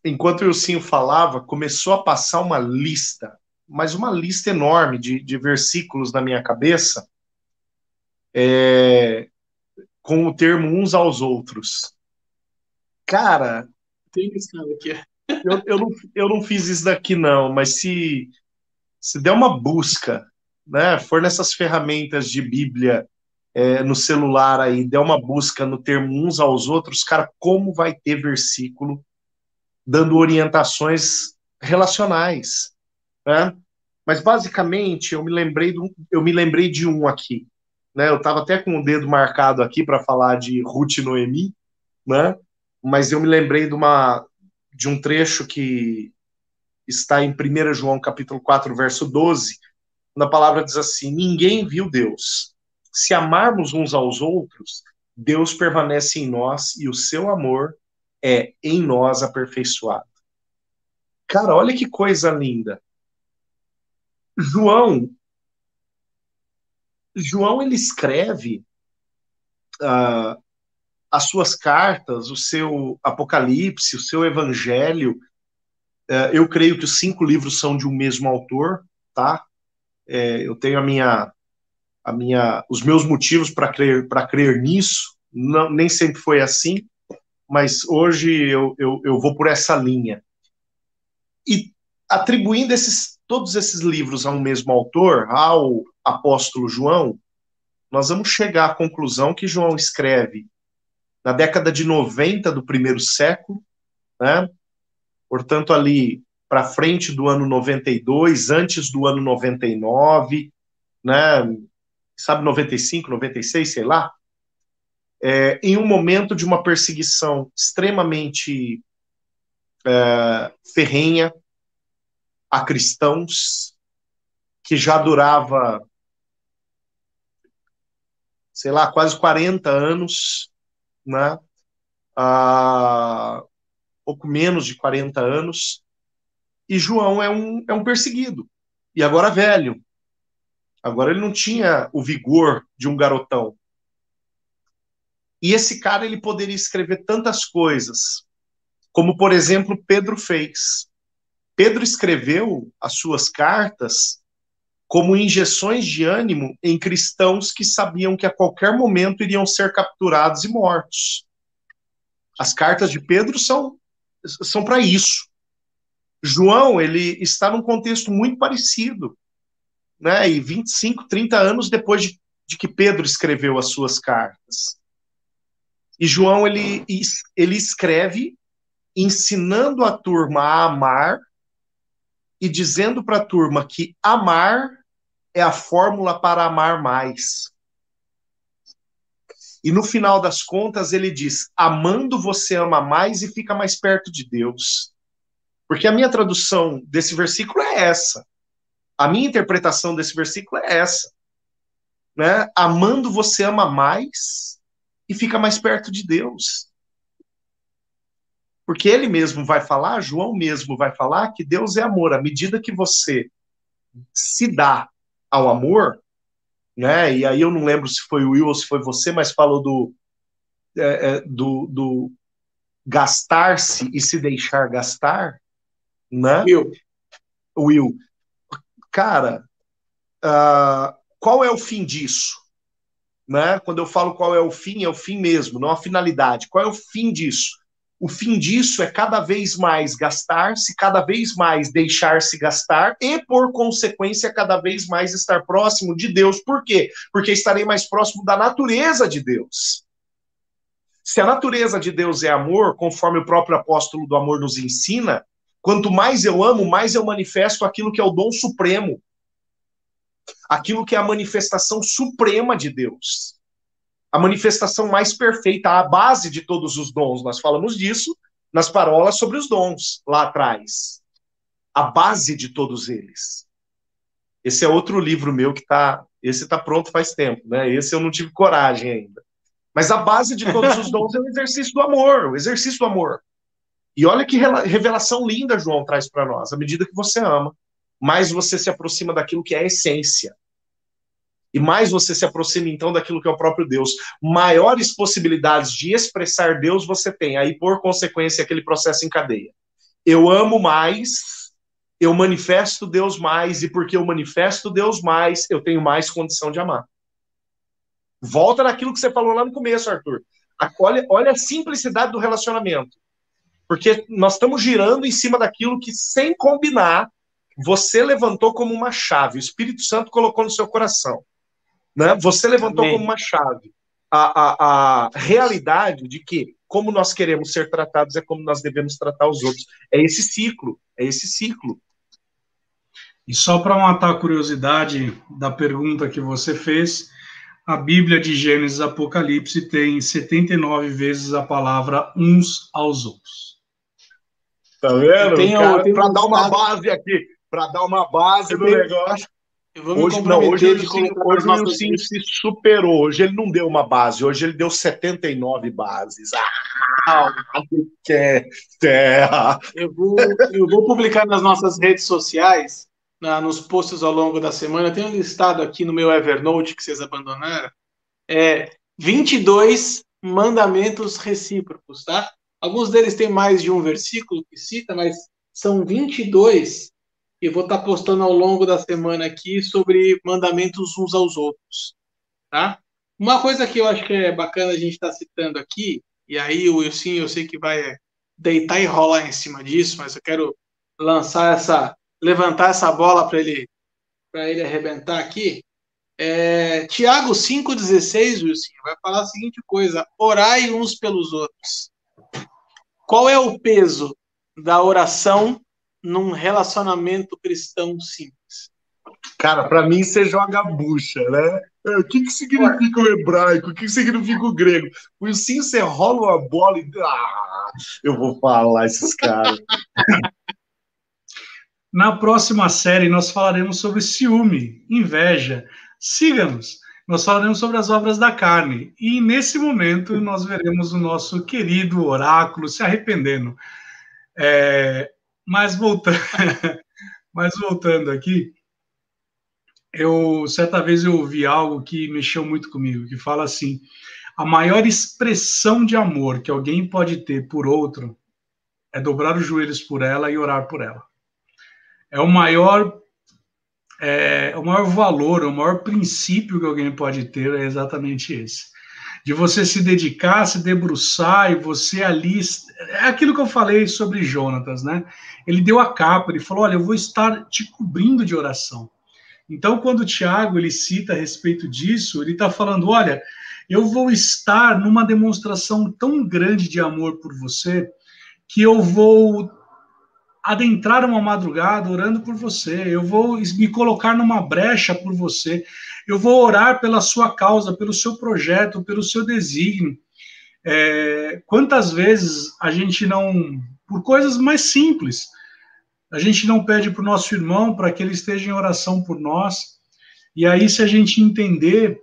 Enquanto o Ilcinho falava, começou a passar uma lista, mas uma lista enorme de versículos na minha cabeça, com o termo uns aos outros. Cara... Tem que saber o que é. Eu não fiz isso daqui não, mas se der uma busca, né, for nessas ferramentas de Bíblia no celular aí, der uma busca no termo uns aos outros, cara, como vai ter versículo dando orientações relacionais, né? Mas basicamente eu me lembrei de um aqui, né? Eu estava até com o dedo marcado aqui para falar de Ruth e Noemi, né? Mas eu me lembrei de um trecho que está em 1 João, capítulo 4, verso 12, na palavra diz assim, ninguém viu Deus. Se amarmos uns aos outros, Deus permanece em nós e o seu amor é em nós aperfeiçoado. Cara, olha que coisa linda. João ele escreve as suas cartas, o seu Apocalipse, o seu Evangelho, eu creio que os 5 livros são de um mesmo autor, tá? Eu tenho os meus motivos para crer nisso, não, nem sempre foi assim, mas hoje eu vou por essa linha. E atribuindo todos esses livros a um mesmo autor, ao apóstolo João, nós vamos chegar à conclusão que João escreve na década de 90 do primeiro século, né? Portanto, ali para frente do ano 92, antes do ano 99, né? Sabe, 95, 96, sei lá, em um momento de uma perseguição extremamente ferrenha a cristãos, que já durava, sei lá, quase 40 anos, né? Pouco menos de 40 anos, e João é um perseguido, e agora velho. Agora ele não tinha o vigor de um garotão. E esse cara, ele poderia escrever tantas coisas, como, por exemplo, Pedro fez. Pedro escreveu as suas cartas como injeções de ânimo em cristãos que sabiam que a qualquer momento iriam ser capturados e mortos. As cartas de Pedro são para isso. João, ele está num contexto muito parecido, né? E 25, 30 anos depois de que Pedro escreveu as suas cartas. E João, ele escreve ensinando a turma a amar e dizendo para a turma que amar é a fórmula para amar mais. E no final das contas ele diz, amando você ama mais e fica mais perto de Deus. Porque a minha tradução desse versículo é essa. A minha interpretação desse versículo é essa. Né? Amando você ama mais e fica mais perto de Deus. Porque ele mesmo vai falar, João mesmo vai falar, que Deus é amor. À medida que você se dá ao amor... Né? E aí eu não lembro se foi o Will ou se foi você, mas falou do gastar-se e se deixar gastar, né? Will. Cara, qual é o fim disso? Né? Quando eu falo qual é o fim mesmo, não a finalidade. Qual é o fim disso? O fim disso é cada vez mais gastar-se, cada vez mais deixar-se gastar e, por consequência, cada vez mais estar próximo de Deus. Por quê? Porque estarei mais próximo da natureza de Deus. Se a natureza de Deus é amor, conforme o próprio apóstolo do amor nos ensina, quanto mais eu amo, mais eu manifesto aquilo que é o dom supremo, aquilo que é a manifestação suprema de Deus. A manifestação mais perfeita, a base de todos os dons. Nós falamos disso nas parolas sobre os dons, lá atrás. A base de todos eles. Esse é outro livro meu que está... Esse está pronto faz tempo, né? Esse eu não tive coragem ainda. Mas a base de todos os dons é o exercício do amor, o exercício do amor. E olha que revelação linda João traz para nós. À medida que você ama, mais você se aproxima daquilo que é a essência. E mais você se aproxima, então, daquilo que é o próprio Deus. Maiores possibilidades de expressar Deus você tem. Aí, por consequência, aquele processo encadeia. Eu amo mais, eu manifesto Deus mais, e porque eu manifesto Deus mais, eu tenho mais condição de amar. Volta naquilo que você falou lá no começo, Arthur. Olha a simplicidade do relacionamento. Porque nós estamos girando em cima daquilo que, sem combinar, você levantou como uma chave. O Espírito Santo colocou no seu coração. Né? Você levantou Amém. Como uma chave a realidade de que como nós queremos ser tratados é como nós devemos tratar os outros. É esse ciclo, é esse ciclo. E só para matar a curiosidade da pergunta que você fez, a Bíblia de Gênesis e Apocalipse tem 79 vezes a palavra uns aos outros. Tá vendo? Para dar uma base aqui, para dar uma base do negócio. Hoje o Ilcinho se superou. Hoje ele não deu uma base. Hoje ele deu 79 bases. Eu vou publicar nas nossas redes sociais, nos posts ao longo da semana. Eu tenho listado aqui no meu Evernote, que vocês abandonaram, 22 mandamentos recíprocos, tá? Alguns deles têm mais de um versículo que cita, mas são 22. Eu vou estar postando ao longo da semana aqui sobre mandamentos uns aos outros, tá? Uma coisa que eu acho que é bacana a gente estar citando aqui, e aí o Ilcinho, eu sei que vai deitar e rolar em cima disso, mas eu quero levantar essa bola para ele arrebentar aqui. Tiago 5,16, Ilcinho, vai falar a seguinte coisa: orai uns pelos outros. Qual é o peso da oração num relacionamento cristão simples? Cara, pra mim você joga a bucha, né? O que significa o hebraico? O que significa o grego? O Ilcinho, você rola uma bola e... eu vou falar esses caras. Na próxima série nós falaremos sobre ciúme, inveja. Siga-nos. Nós falaremos sobre as obras da carne. E nesse momento nós veremos o nosso querido oráculo se arrependendo. Mas voltando aqui, certa vez eu ouvi algo que mexeu muito comigo, que fala assim: a maior expressão de amor que alguém pode ter por outro é dobrar os joelhos por ela e orar por ela. O maior valor, o maior princípio que alguém pode ter é exatamente esse. De você se dedicar, se debruçar, e você ali... É aquilo que eu falei sobre Jônatas, né? Ele deu a capa, ele falou, olha, eu vou estar te cobrindo de oração. Então, quando o Tiago, ele cita a respeito disso, ele está falando, olha, eu vou estar numa demonstração tão grande de amor por você, que eu vou adentrar uma madrugada orando por você, eu vou me colocar numa brecha por você, eu vou orar pela sua causa, pelo seu projeto, pelo seu desígnio. Quantas vezes a gente não, por coisas mais simples, a gente não pede para o nosso irmão, para que ele esteja em oração por nós, e aí se a gente entender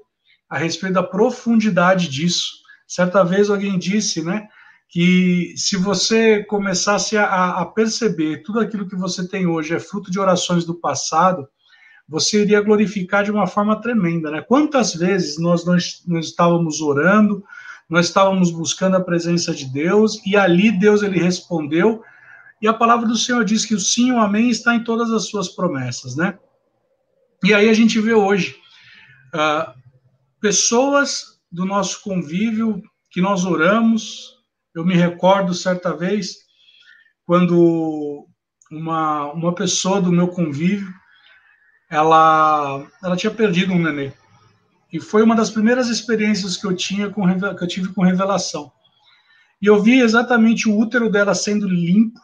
a respeito da profundidade disso, certa vez alguém disse, né, que se você começasse a perceber tudo aquilo que você tem hoje é fruto de orações do passado, você iria glorificar de uma forma tremenda, né? Quantas vezes nós estávamos orando, nós estávamos buscando a presença de Deus, e ali Deus, ele respondeu, e a palavra do Senhor diz que o sim e o amém está em todas as suas promessas, né? E aí a gente vê hoje pessoas do nosso convívio que nós oramos. Eu me recordo certa vez quando uma pessoa do meu convívio, ela tinha perdido um nenê. E foi uma das primeiras experiências que eu tive com revelação. E eu vi exatamente o útero dela sendo limpo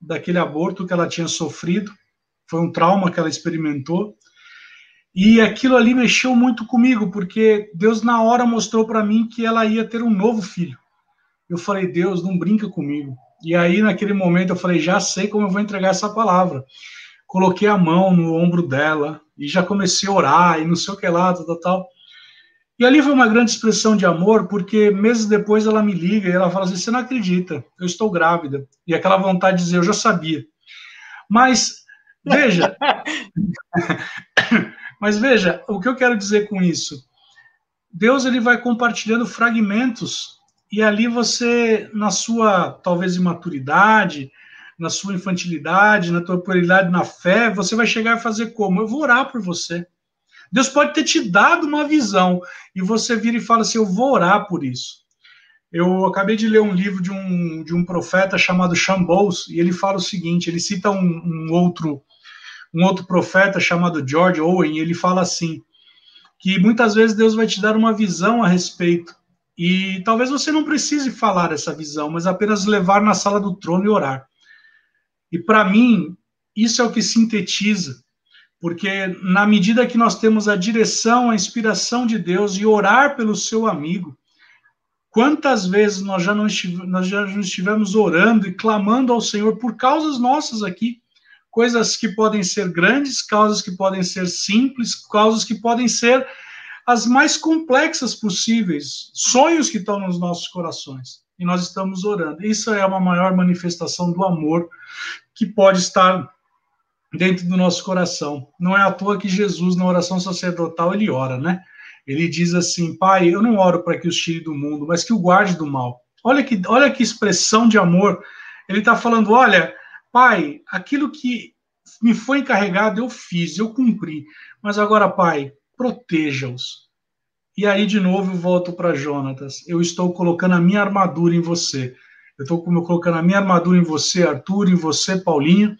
daquele aborto que ela tinha sofrido. Foi um trauma que ela experimentou. E aquilo ali mexeu muito comigo, porque Deus na hora mostrou para mim que ela ia ter um novo filho. Eu falei, Deus, não brinca comigo. E aí, naquele momento, eu falei, já sei como eu vou entregar essa palavra. Coloquei a mão no ombro dela e já comecei a orar e não sei o que lá, tal. E ali foi uma grande expressão de amor, porque meses depois ela me liga e ela fala assim, você não acredita, eu estou grávida. E aquela vontade de dizer, eu já sabia. Mas, veja, o que eu quero dizer com isso? Deus, ele vai compartilhando fragmentos. E ali você, na sua, talvez, imaturidade, na sua infantilidade, na tua puerilidade, na fé, você vai chegar e fazer como? Eu vou orar por você. Deus pode ter te dado uma visão, e você vira e fala assim, eu vou orar por isso. Eu acabei de ler um livro de um profeta chamado Shambaugh, e ele fala o seguinte, ele cita um outro profeta chamado George Owen, e ele fala assim, que muitas vezes Deus vai te dar uma visão a respeito. E talvez você não precise falar essa visão, mas apenas levar na sala do trono e orar. E para mim, isso é o que sintetiza, porque na medida que nós temos a direção, a inspiração de Deus e orar pelo seu amigo, quantas vezes nós já não estivemos orando e clamando ao Senhor por causas nossas aqui, coisas que podem ser grandes, causas que podem ser simples, causas que podem ser as mais complexas possíveis, sonhos que estão nos nossos corações, e nós estamos orando. Isso é uma maior manifestação do amor que pode estar dentro do nosso coração. Não é à toa que Jesus, na oração sacerdotal, ele ora, né? Ele diz assim, Pai, eu não oro para que os tire do mundo, mas que o guarde do mal. Olha que expressão de amor. Ele está falando, olha, Pai, aquilo que me foi encarregado, eu fiz, eu cumpri. Mas agora, Pai, proteja-os. E aí, de novo, eu volto para Jônatas. Eu estou colocando a minha armadura em você. Eu estou colocando a minha armadura em você, Arthur, em você, Paulinho,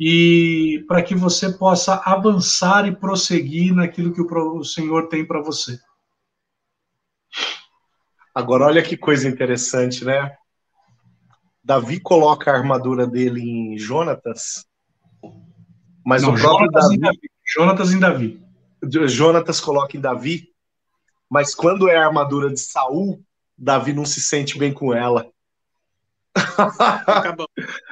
e para que você possa avançar e prosseguir naquilo que o Senhor tem para você. Agora, olha que coisa interessante, né? Davi coloca a armadura dele em Jônatas, mas não, o próprio Jônatas coloca em Davi, mas quando é a armadura de Saul, Davi não se sente bem com ela.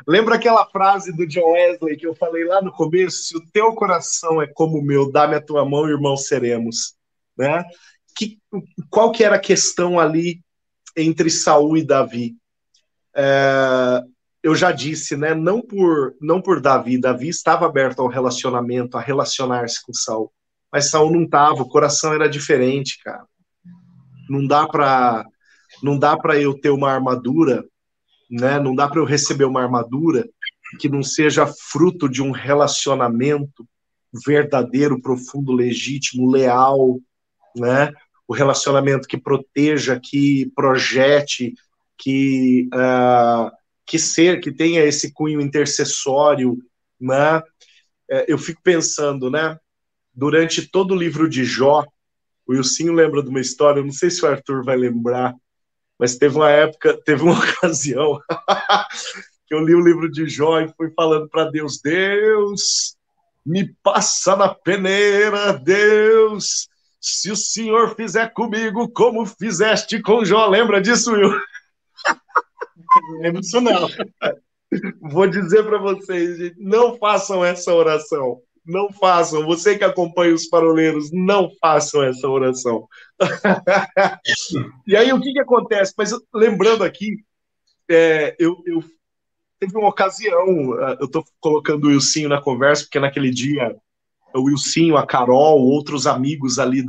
Lembra aquela frase do John Wesley que eu falei lá no começo? Se o teu coração é como o meu, dá-me a tua mão, irmão, seremos. Né? Qual que era a questão ali entre Saul e Davi? Eu já disse, né? Não por Davi. Davi estava aberto ao relacionamento, a relacionar-se com Saul. Mas Saul não estava, o coração era diferente, cara. Não dá para eu ter uma armadura, né? Não dá para eu receber uma armadura que não seja fruto de um relacionamento verdadeiro, profundo, legítimo, leal, né? O relacionamento que proteja, que projete, que tenha esse cunho intercessório, né? Eu fico pensando, né? Durante todo o livro de Jó, o Ilcinho lembra de uma história, eu não sei se o Arthur vai lembrar, Mas teve uma época, teve uma ocasião que eu li o livro de Jó e fui falando para Deus: Deus, me passa na peneira, Deus, se o Senhor fizer comigo como fizeste com Jó. Lembra disso, Will? Não lembro disso, não. Vou dizer para vocês, gente, não façam essa oração. Não façam. Você que acompanha os paroleiros, não façam essa oração. E aí, o que acontece? Mas lembrando aqui, eu teve uma ocasião, eu estou colocando o Ilcinho na conversa, porque naquele dia, o Ilcinho, a Carol, outros amigos ali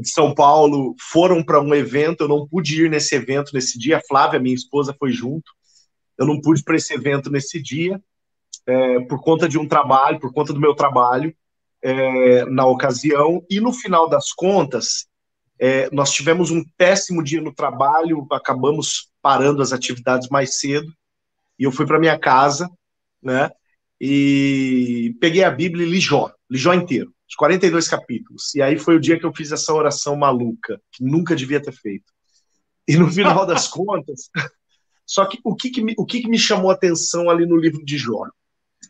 de São Paulo foram para um evento, eu não pude ir nesse evento nesse dia, a Flávia, minha esposa, foi junto, eu não pude ir para esse evento nesse dia, por conta de um trabalho, por conta do meu trabalho, na ocasião, e no final das contas, nós tivemos um péssimo dia no trabalho, acabamos parando as atividades mais cedo, e eu fui para minha casa, né, e peguei a Bíblia e li Jó inteiro, os 42 capítulos, e aí foi o dia que eu fiz essa oração maluca, que nunca devia ter feito. E no final das contas, só que o que me chamou a atenção ali no livro de Jó?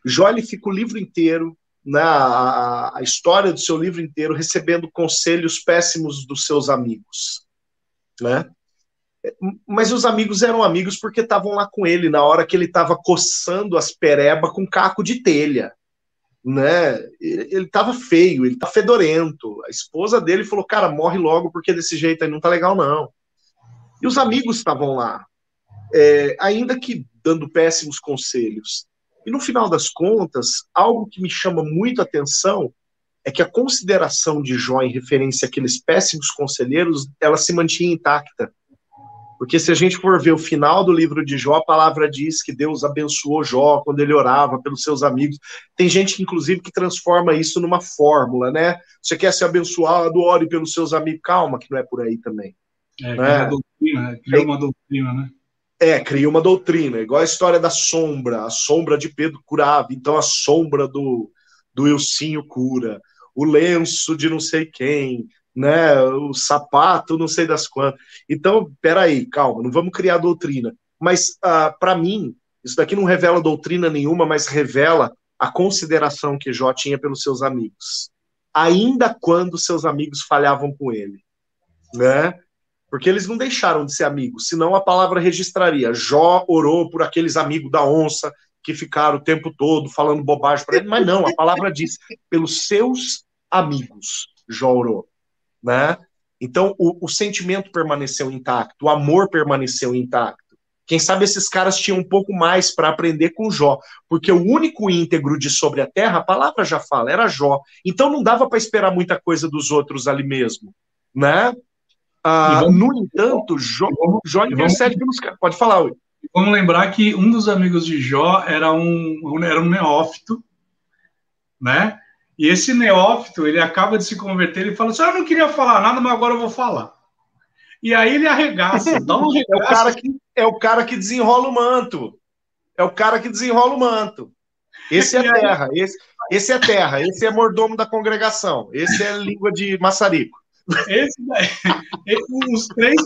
Jó, ele fica o livro inteiro, a história do seu livro inteiro, recebendo conselhos péssimos dos seus amigos, né? Mas os amigos eram amigos porque estavam lá com ele na hora que ele estava coçando as perebas com caco de telha, né? Ele estava feio, ele estava fedorento. A esposa dele falou: cara, morre logo, porque desse jeito aí não tá legal, não. E os amigos estavam lá, ainda que dando péssimos conselhos. E no final das contas, algo que me chama muito a atenção é que a consideração de Jó em referência àqueles péssimos conselheiros, ela se mantinha intacta. Porque se a gente for ver o final do livro de Jó, a palavra diz que Deus abençoou Jó quando ele orava pelos seus amigos. Tem gente, inclusive, que transforma isso numa fórmula, né? Você quer ser abençoado, ore pelos seus amigos. Calma, que não é por aí também. Cria uma doutrina, né? Cria uma doutrina, igual a história da sombra. A sombra de Pedro curava, então a sombra do Ilcinho cura. O lenço de não sei quem, né? O sapato não sei das quantas. Então, peraí, calma, não vamos criar doutrina. Mas, para mim, isso daqui não revela doutrina nenhuma, mas revela a consideração que Jó tinha pelos seus amigos. Ainda quando seus amigos falhavam com ele, né? Porque eles não deixaram de ser amigos, senão a palavra registraria. Jó orou por aqueles amigos da onça que ficaram o tempo todo falando bobagem para ele, mas não, a palavra diz, pelos seus amigos, Jó orou, né? Então, o sentimento permaneceu intacto, o amor permaneceu intacto. Quem sabe esses caras tinham um pouco mais para aprender com Jó, porque o único íntegro de sobre a terra, a palavra já fala, era Jó. Então, não dava para esperar muita coisa dos outros ali mesmo, né? No entanto, Jó intercede pelos caras. Pode falar, Will. Vamos lembrar que um dos amigos de Jó era um neófito, né? E esse neófito, ele acaba de se converter, ele fala assim: eu não queria falar nada, mas agora eu vou falar. E aí ele arregaça, dá um arregaço. É o cara que desenrola o manto. Esse é terra, esse é terra, esse é mordomo da congregação, esse é língua de maçarico. Os três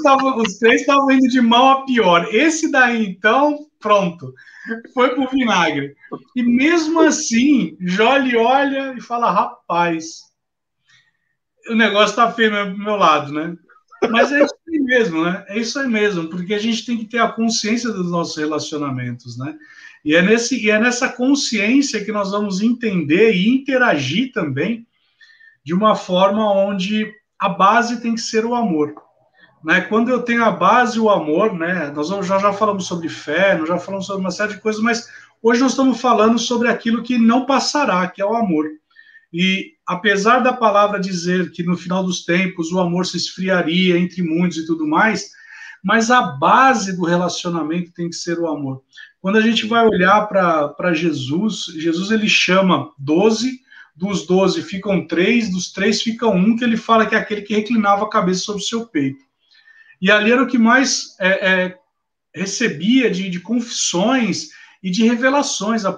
estavam indo de mal a pior. Esse daí, então, pronto, foi pro vinagre. E mesmo assim, Jó olha e fala: rapaz, o negócio tá feio do meu lado, né? Mas é isso aí mesmo, né? É isso aí mesmo, porque a gente tem que ter a consciência dos nossos relacionamentos, né? E é nessa consciência que nós vamos entender e interagir também de uma forma onde a base tem que ser o amor, né? Quando eu tenho a base, o amor, né? Nós já falamos sobre fé, nós já falamos sobre uma série de coisas, mas hoje nós estamos falando sobre aquilo que não passará, que é o amor. E apesar da palavra dizer que no final dos tempos o amor se esfriaria entre muitos e tudo mais, mas a base do relacionamento tem que ser o amor. Quando a gente vai olhar para Jesus, ele chama 12, dos 12 ficam 3, dos 3 ficam 1, que ele fala que é aquele que reclinava a cabeça sobre o seu peito. E ali era o que mais recebia de confissões e de revelações, a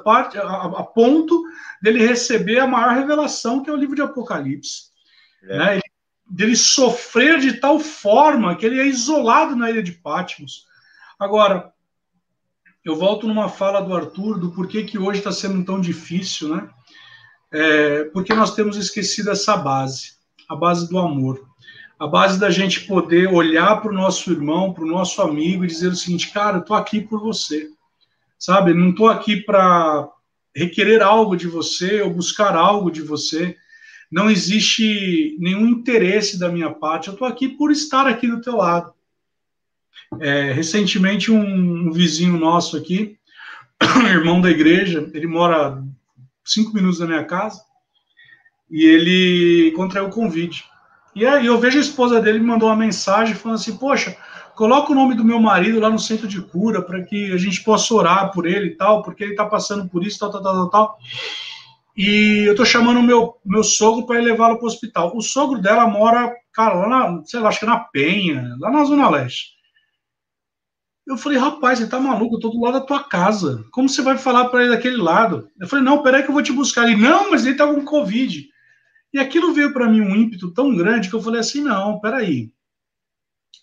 ponto dele receber a maior revelação, que é o livro de Apocalipse. Né? Ele dele sofrer de tal forma que ele é isolado na ilha de Patmos. Agora, eu volto numa fala do Arthur do porquê que hoje está sendo tão difícil, né? Porque nós temos esquecido essa base, a base do amor, a base da gente poder olhar para o nosso irmão, para o nosso amigo e dizer o seguinte, cara, eu estou aqui por você, sabe? Não estou aqui para requerer algo de você ou buscar algo de você. Não existe nenhum interesse da minha parte, eu estou aqui por estar aqui do teu lado. Recentemente, um vizinho nosso aqui, irmão da igreja, ele mora 5 minutos da minha casa, e ele contraiu o convite. E aí eu vejo a esposa dele me mandou uma mensagem falando assim, poxa, coloca o nome do meu marido lá no centro de cura para que a gente possa orar por ele e tal, porque ele está passando por isso, tal. E eu estou chamando o meu sogro para levá-lo para o hospital. O sogro dela mora, cara, lá na, sei lá, acho que na Penha, lá na Zona Leste. Eu falei, rapaz, você tá maluco, eu tô do lado da tua casa. Como você vai falar para ele daquele lado? Eu falei, não, peraí que eu vou te buscar. Ele, não, mas ele tá com Covid. E aquilo veio para mim um ímpeto tão grande que eu falei assim, não, peraí.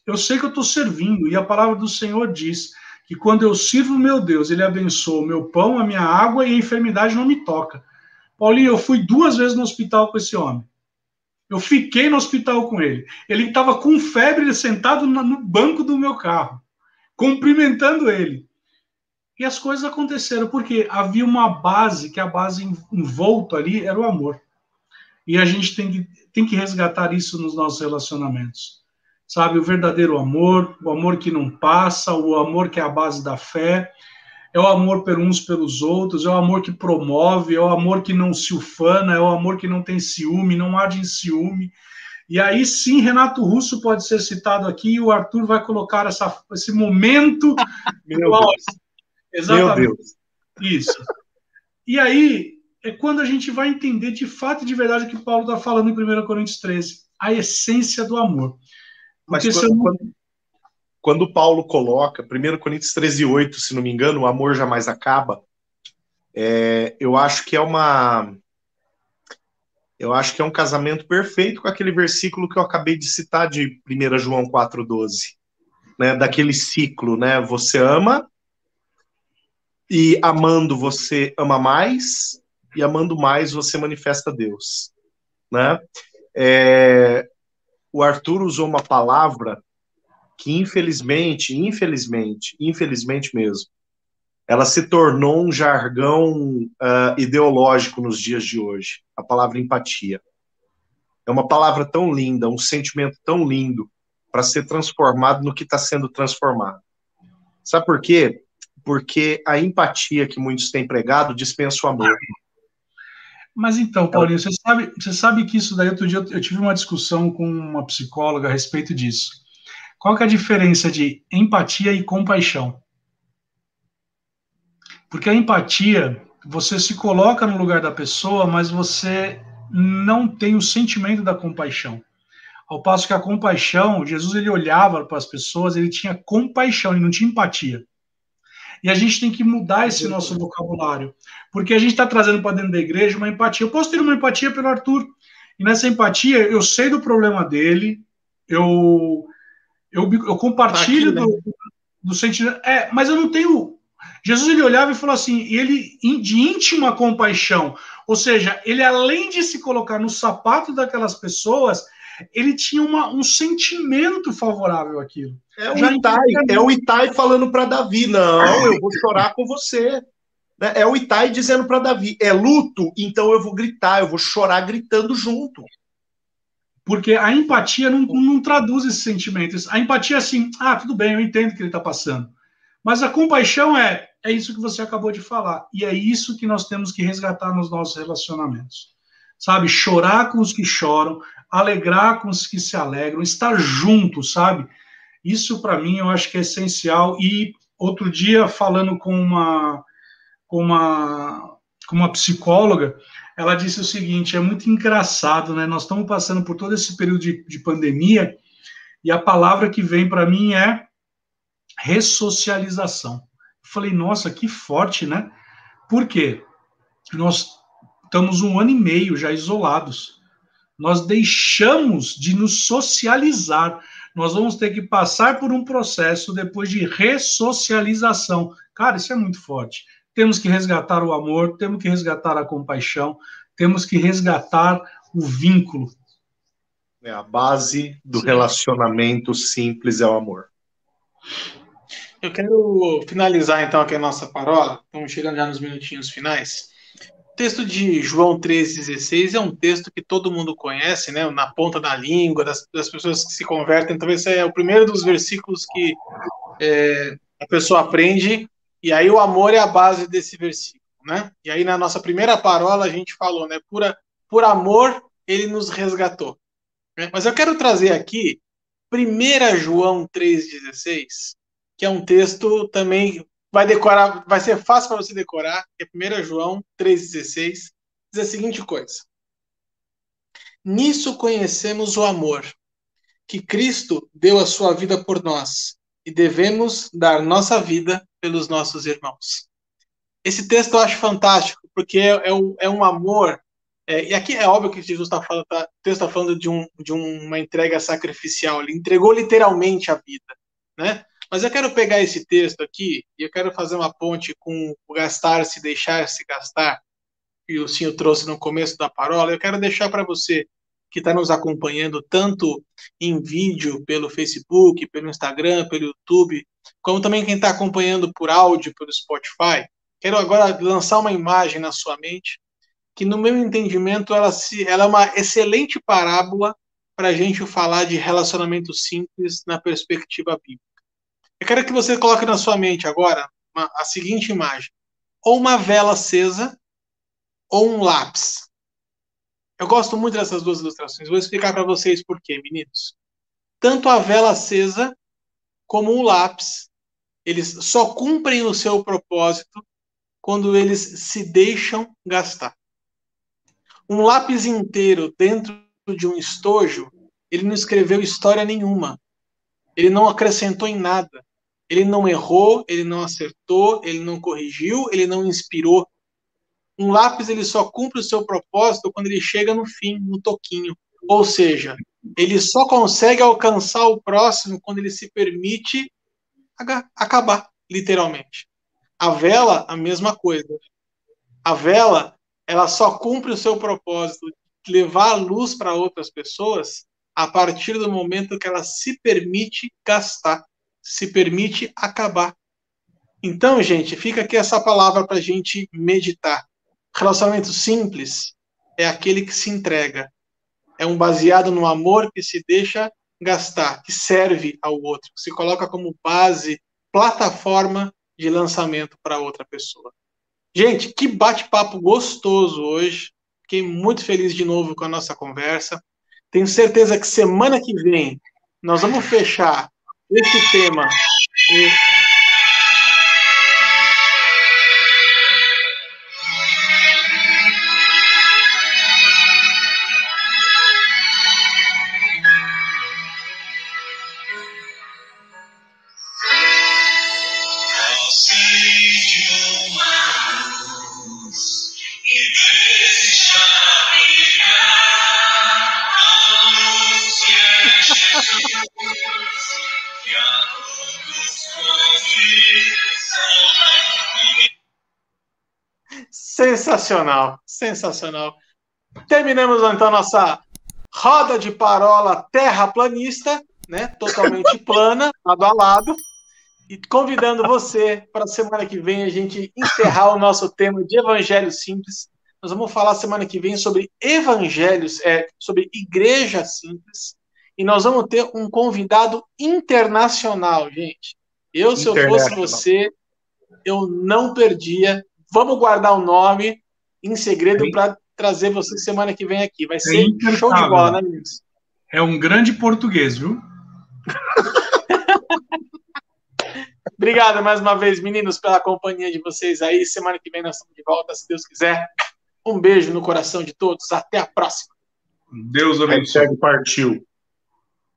Eu sei que eu tô servindo, e a palavra do Senhor diz que quando eu sirvo meu Deus, ele abençoa o meu pão, a minha água, e a enfermidade não me toca. Paulinho, eu fui 2 vezes no hospital com esse homem. Eu fiquei no hospital com ele. Ele tava com febre, ele sentado no banco do meu carro, cumprimentando ele. E as coisas aconteceram, porque havia uma base, que a base envolta ali era o amor. E a gente tem que resgatar isso nos nossos relacionamentos. Sabe, o verdadeiro amor, o amor que não passa, o amor que é a base da fé, é o amor por uns pelos outros, é o amor que promove, é o amor que não se ufana, é o amor que não tem ciúme, não arde em ciúme. E aí sim, Renato Russo pode ser citado aqui, e o Arthur vai colocar esse momento. Meu Deus. Exatamente. Meu Deus. Isso. E aí é quando a gente vai entender de fato e de verdade o que Paulo está falando em 1 Coríntios 13, a essência do amor. Porque mas quando Paulo coloca, 1 Coríntios 13:8, se não me engano, o amor jamais acaba, eu acho que é uma... Eu acho que é um casamento perfeito com aquele versículo que eu acabei de citar de 1 João 4,12, né? Daquele ciclo, né? Você ama, e amando você ama mais, e amando mais você manifesta Deus, né? O Arthur usou uma palavra que infelizmente mesmo, ela se tornou um jargão ideológico nos dias de hoje, a palavra empatia. É uma palavra tão linda, um sentimento tão lindo para ser transformado no que está sendo transformado. Sabe por quê? Porque a empatia que muitos têm pregado dispensa o amor. Mas então, Paulinho, você sabe que isso daí, outro dia eu tive uma discussão com uma psicóloga a respeito disso. Qual que é a diferença de empatia e compaixão? Porque a empatia, você se coloca no lugar da pessoa, mas você não tem o sentimento da compaixão. Ao passo que a compaixão, Jesus ele olhava para as pessoas, ele tinha compaixão, ele não tinha empatia. E a gente tem que mudar esse nosso vocabulário, porque a gente está trazendo para dentro da igreja uma empatia. Eu posso ter uma empatia pelo Arthur, e nessa empatia eu sei do problema dele, eu compartilho tá aqui, né? do sentimento, mas eu não tenho... Jesus ele olhava e falou assim, ele de íntima compaixão, ou seja, ele além de se colocar no sapato daquelas pessoas, ele tinha um sentimento favorável àquilo. É o Itai falando para Davi, não, eu vou chorar com você. É o Itai dizendo para Davi, é luto, então eu vou gritar, eu vou chorar gritando junto. Porque a empatia não traduz esses sentimentos. A empatia é assim, tudo bem, eu entendo o que ele está passando. Mas a compaixão é isso que você acabou de falar. E é isso que nós temos que resgatar nos nossos relacionamentos. Sabe? Chorar com os que choram, alegrar com os que se alegram, estar junto, sabe? Isso, para mim, eu acho que é essencial. E outro dia, falando com uma psicóloga, ela disse o seguinte, é muito engraçado, né? Nós estamos passando por todo esse período de pandemia e a palavra que vem para mim é ressocialização. Falei, nossa, que forte, né? Por quê? Nós estamos 1 ano e meio já isolados. nós deixamos de nos socializar. Nós vamos ter que passar por um processo depois de ressocialização. Cara, isso é muito forte. Temos que resgatar o amor, temos que resgatar a compaixão, temos que resgatar o vínculo. É a base do relacionamento simples, é o amor. Eu quero finalizar, então, aqui a nossa parola. Estamos chegando já nos minutinhos finais. O texto de João 3,16 é um texto que todo mundo conhece, né? Na ponta da língua, das pessoas que se convertem. Talvez é o primeiro dos versículos que a pessoa aprende. E aí o amor é a base desse versículo, né? E aí na nossa primeira parola a gente falou, né? Por amor ele nos resgatou. Né? Mas eu quero trazer aqui 1 João 3,16, que é um texto também, vai decorar, vai ser fácil para você decorar, que é 1 João 3,16, diz a seguinte coisa: nisso conhecemos o amor, que Cristo deu a sua vida por nós, e devemos dar nossa vida pelos nossos irmãos. Esse texto eu acho fantástico, porque é um amor, e aqui é óbvio que Jesus está falando, o texto está falando de uma entrega sacrificial, ele entregou literalmente a vida, né? Mas eu quero pegar esse texto aqui e eu quero fazer uma ponte com o gastar-se, deixar-se gastar, que o senhor trouxe no começo da parola. Eu quero deixar para você que está nos acompanhando tanto em vídeo pelo Facebook, pelo Instagram, pelo YouTube, como também quem está acompanhando por áudio, pelo Spotify. Quero agora lançar uma imagem na sua mente que, no meu entendimento, ela é uma excelente parábola para a gente falar de relacionamento simples na perspectiva bíblica. Eu quero que você coloque na sua mente agora a seguinte imagem: ou uma vela acesa, ou um lápis. Eu gosto muito dessas duas ilustrações. Vou explicar para vocês por quê, meninos. Tanto a vela acesa como o lápis, eles só cumprem o seu propósito quando eles se deixam gastar. Um lápis inteiro dentro de um estojo, ele não escreveu história nenhuma. Ele não acrescentou em nada. Ele não errou, ele não acertou, ele não corrigiu, ele não inspirou. Um lápis, ele só cumpre o seu propósito quando ele chega no fim, no toquinho. Ou seja, ele só consegue alcançar o próximo quando ele se permite acabar, literalmente. A vela, a mesma coisa. A vela, ela só cumpre o seu propósito de levar a luz para outras pessoas a partir do momento que ela se permite gastar, se permite acabar. Então, gente, fica aqui essa palavra para a gente meditar. Relacionamento simples é aquele que se entrega. É um baseado no amor que se deixa gastar, que serve ao outro, que se coloca como base, plataforma de lançamento para outra pessoa. Gente, que bate-papo gostoso hoje. Fiquei muito feliz de novo com a nossa conversa. Tenho certeza que semana que vem nós vamos fechar esse tema. Sensacional, sensacional. Terminamos então nossa roda de parola terraplanista, né? Totalmente plana, lado a lado. E convidando você para a semana que vem a gente encerrar o nosso tema de Evangelho Simples. Nós vamos falar semana que vem sobre evangelhos, sobre igreja simples. E nós vamos ter um convidado internacional, gente. Eu, se eu fosse você, eu não perdia. Vamos guardar o nome em segredo para trazer você semana que vem aqui. Vai ser show de bola, né, meninos? É um grande português, viu? Obrigado mais uma vez, meninos, pela companhia de vocês aí. Semana que vem nós estamos de volta, se Deus quiser. Um beijo no coração de todos. Até a próxima. Deus abençoe. Partiu.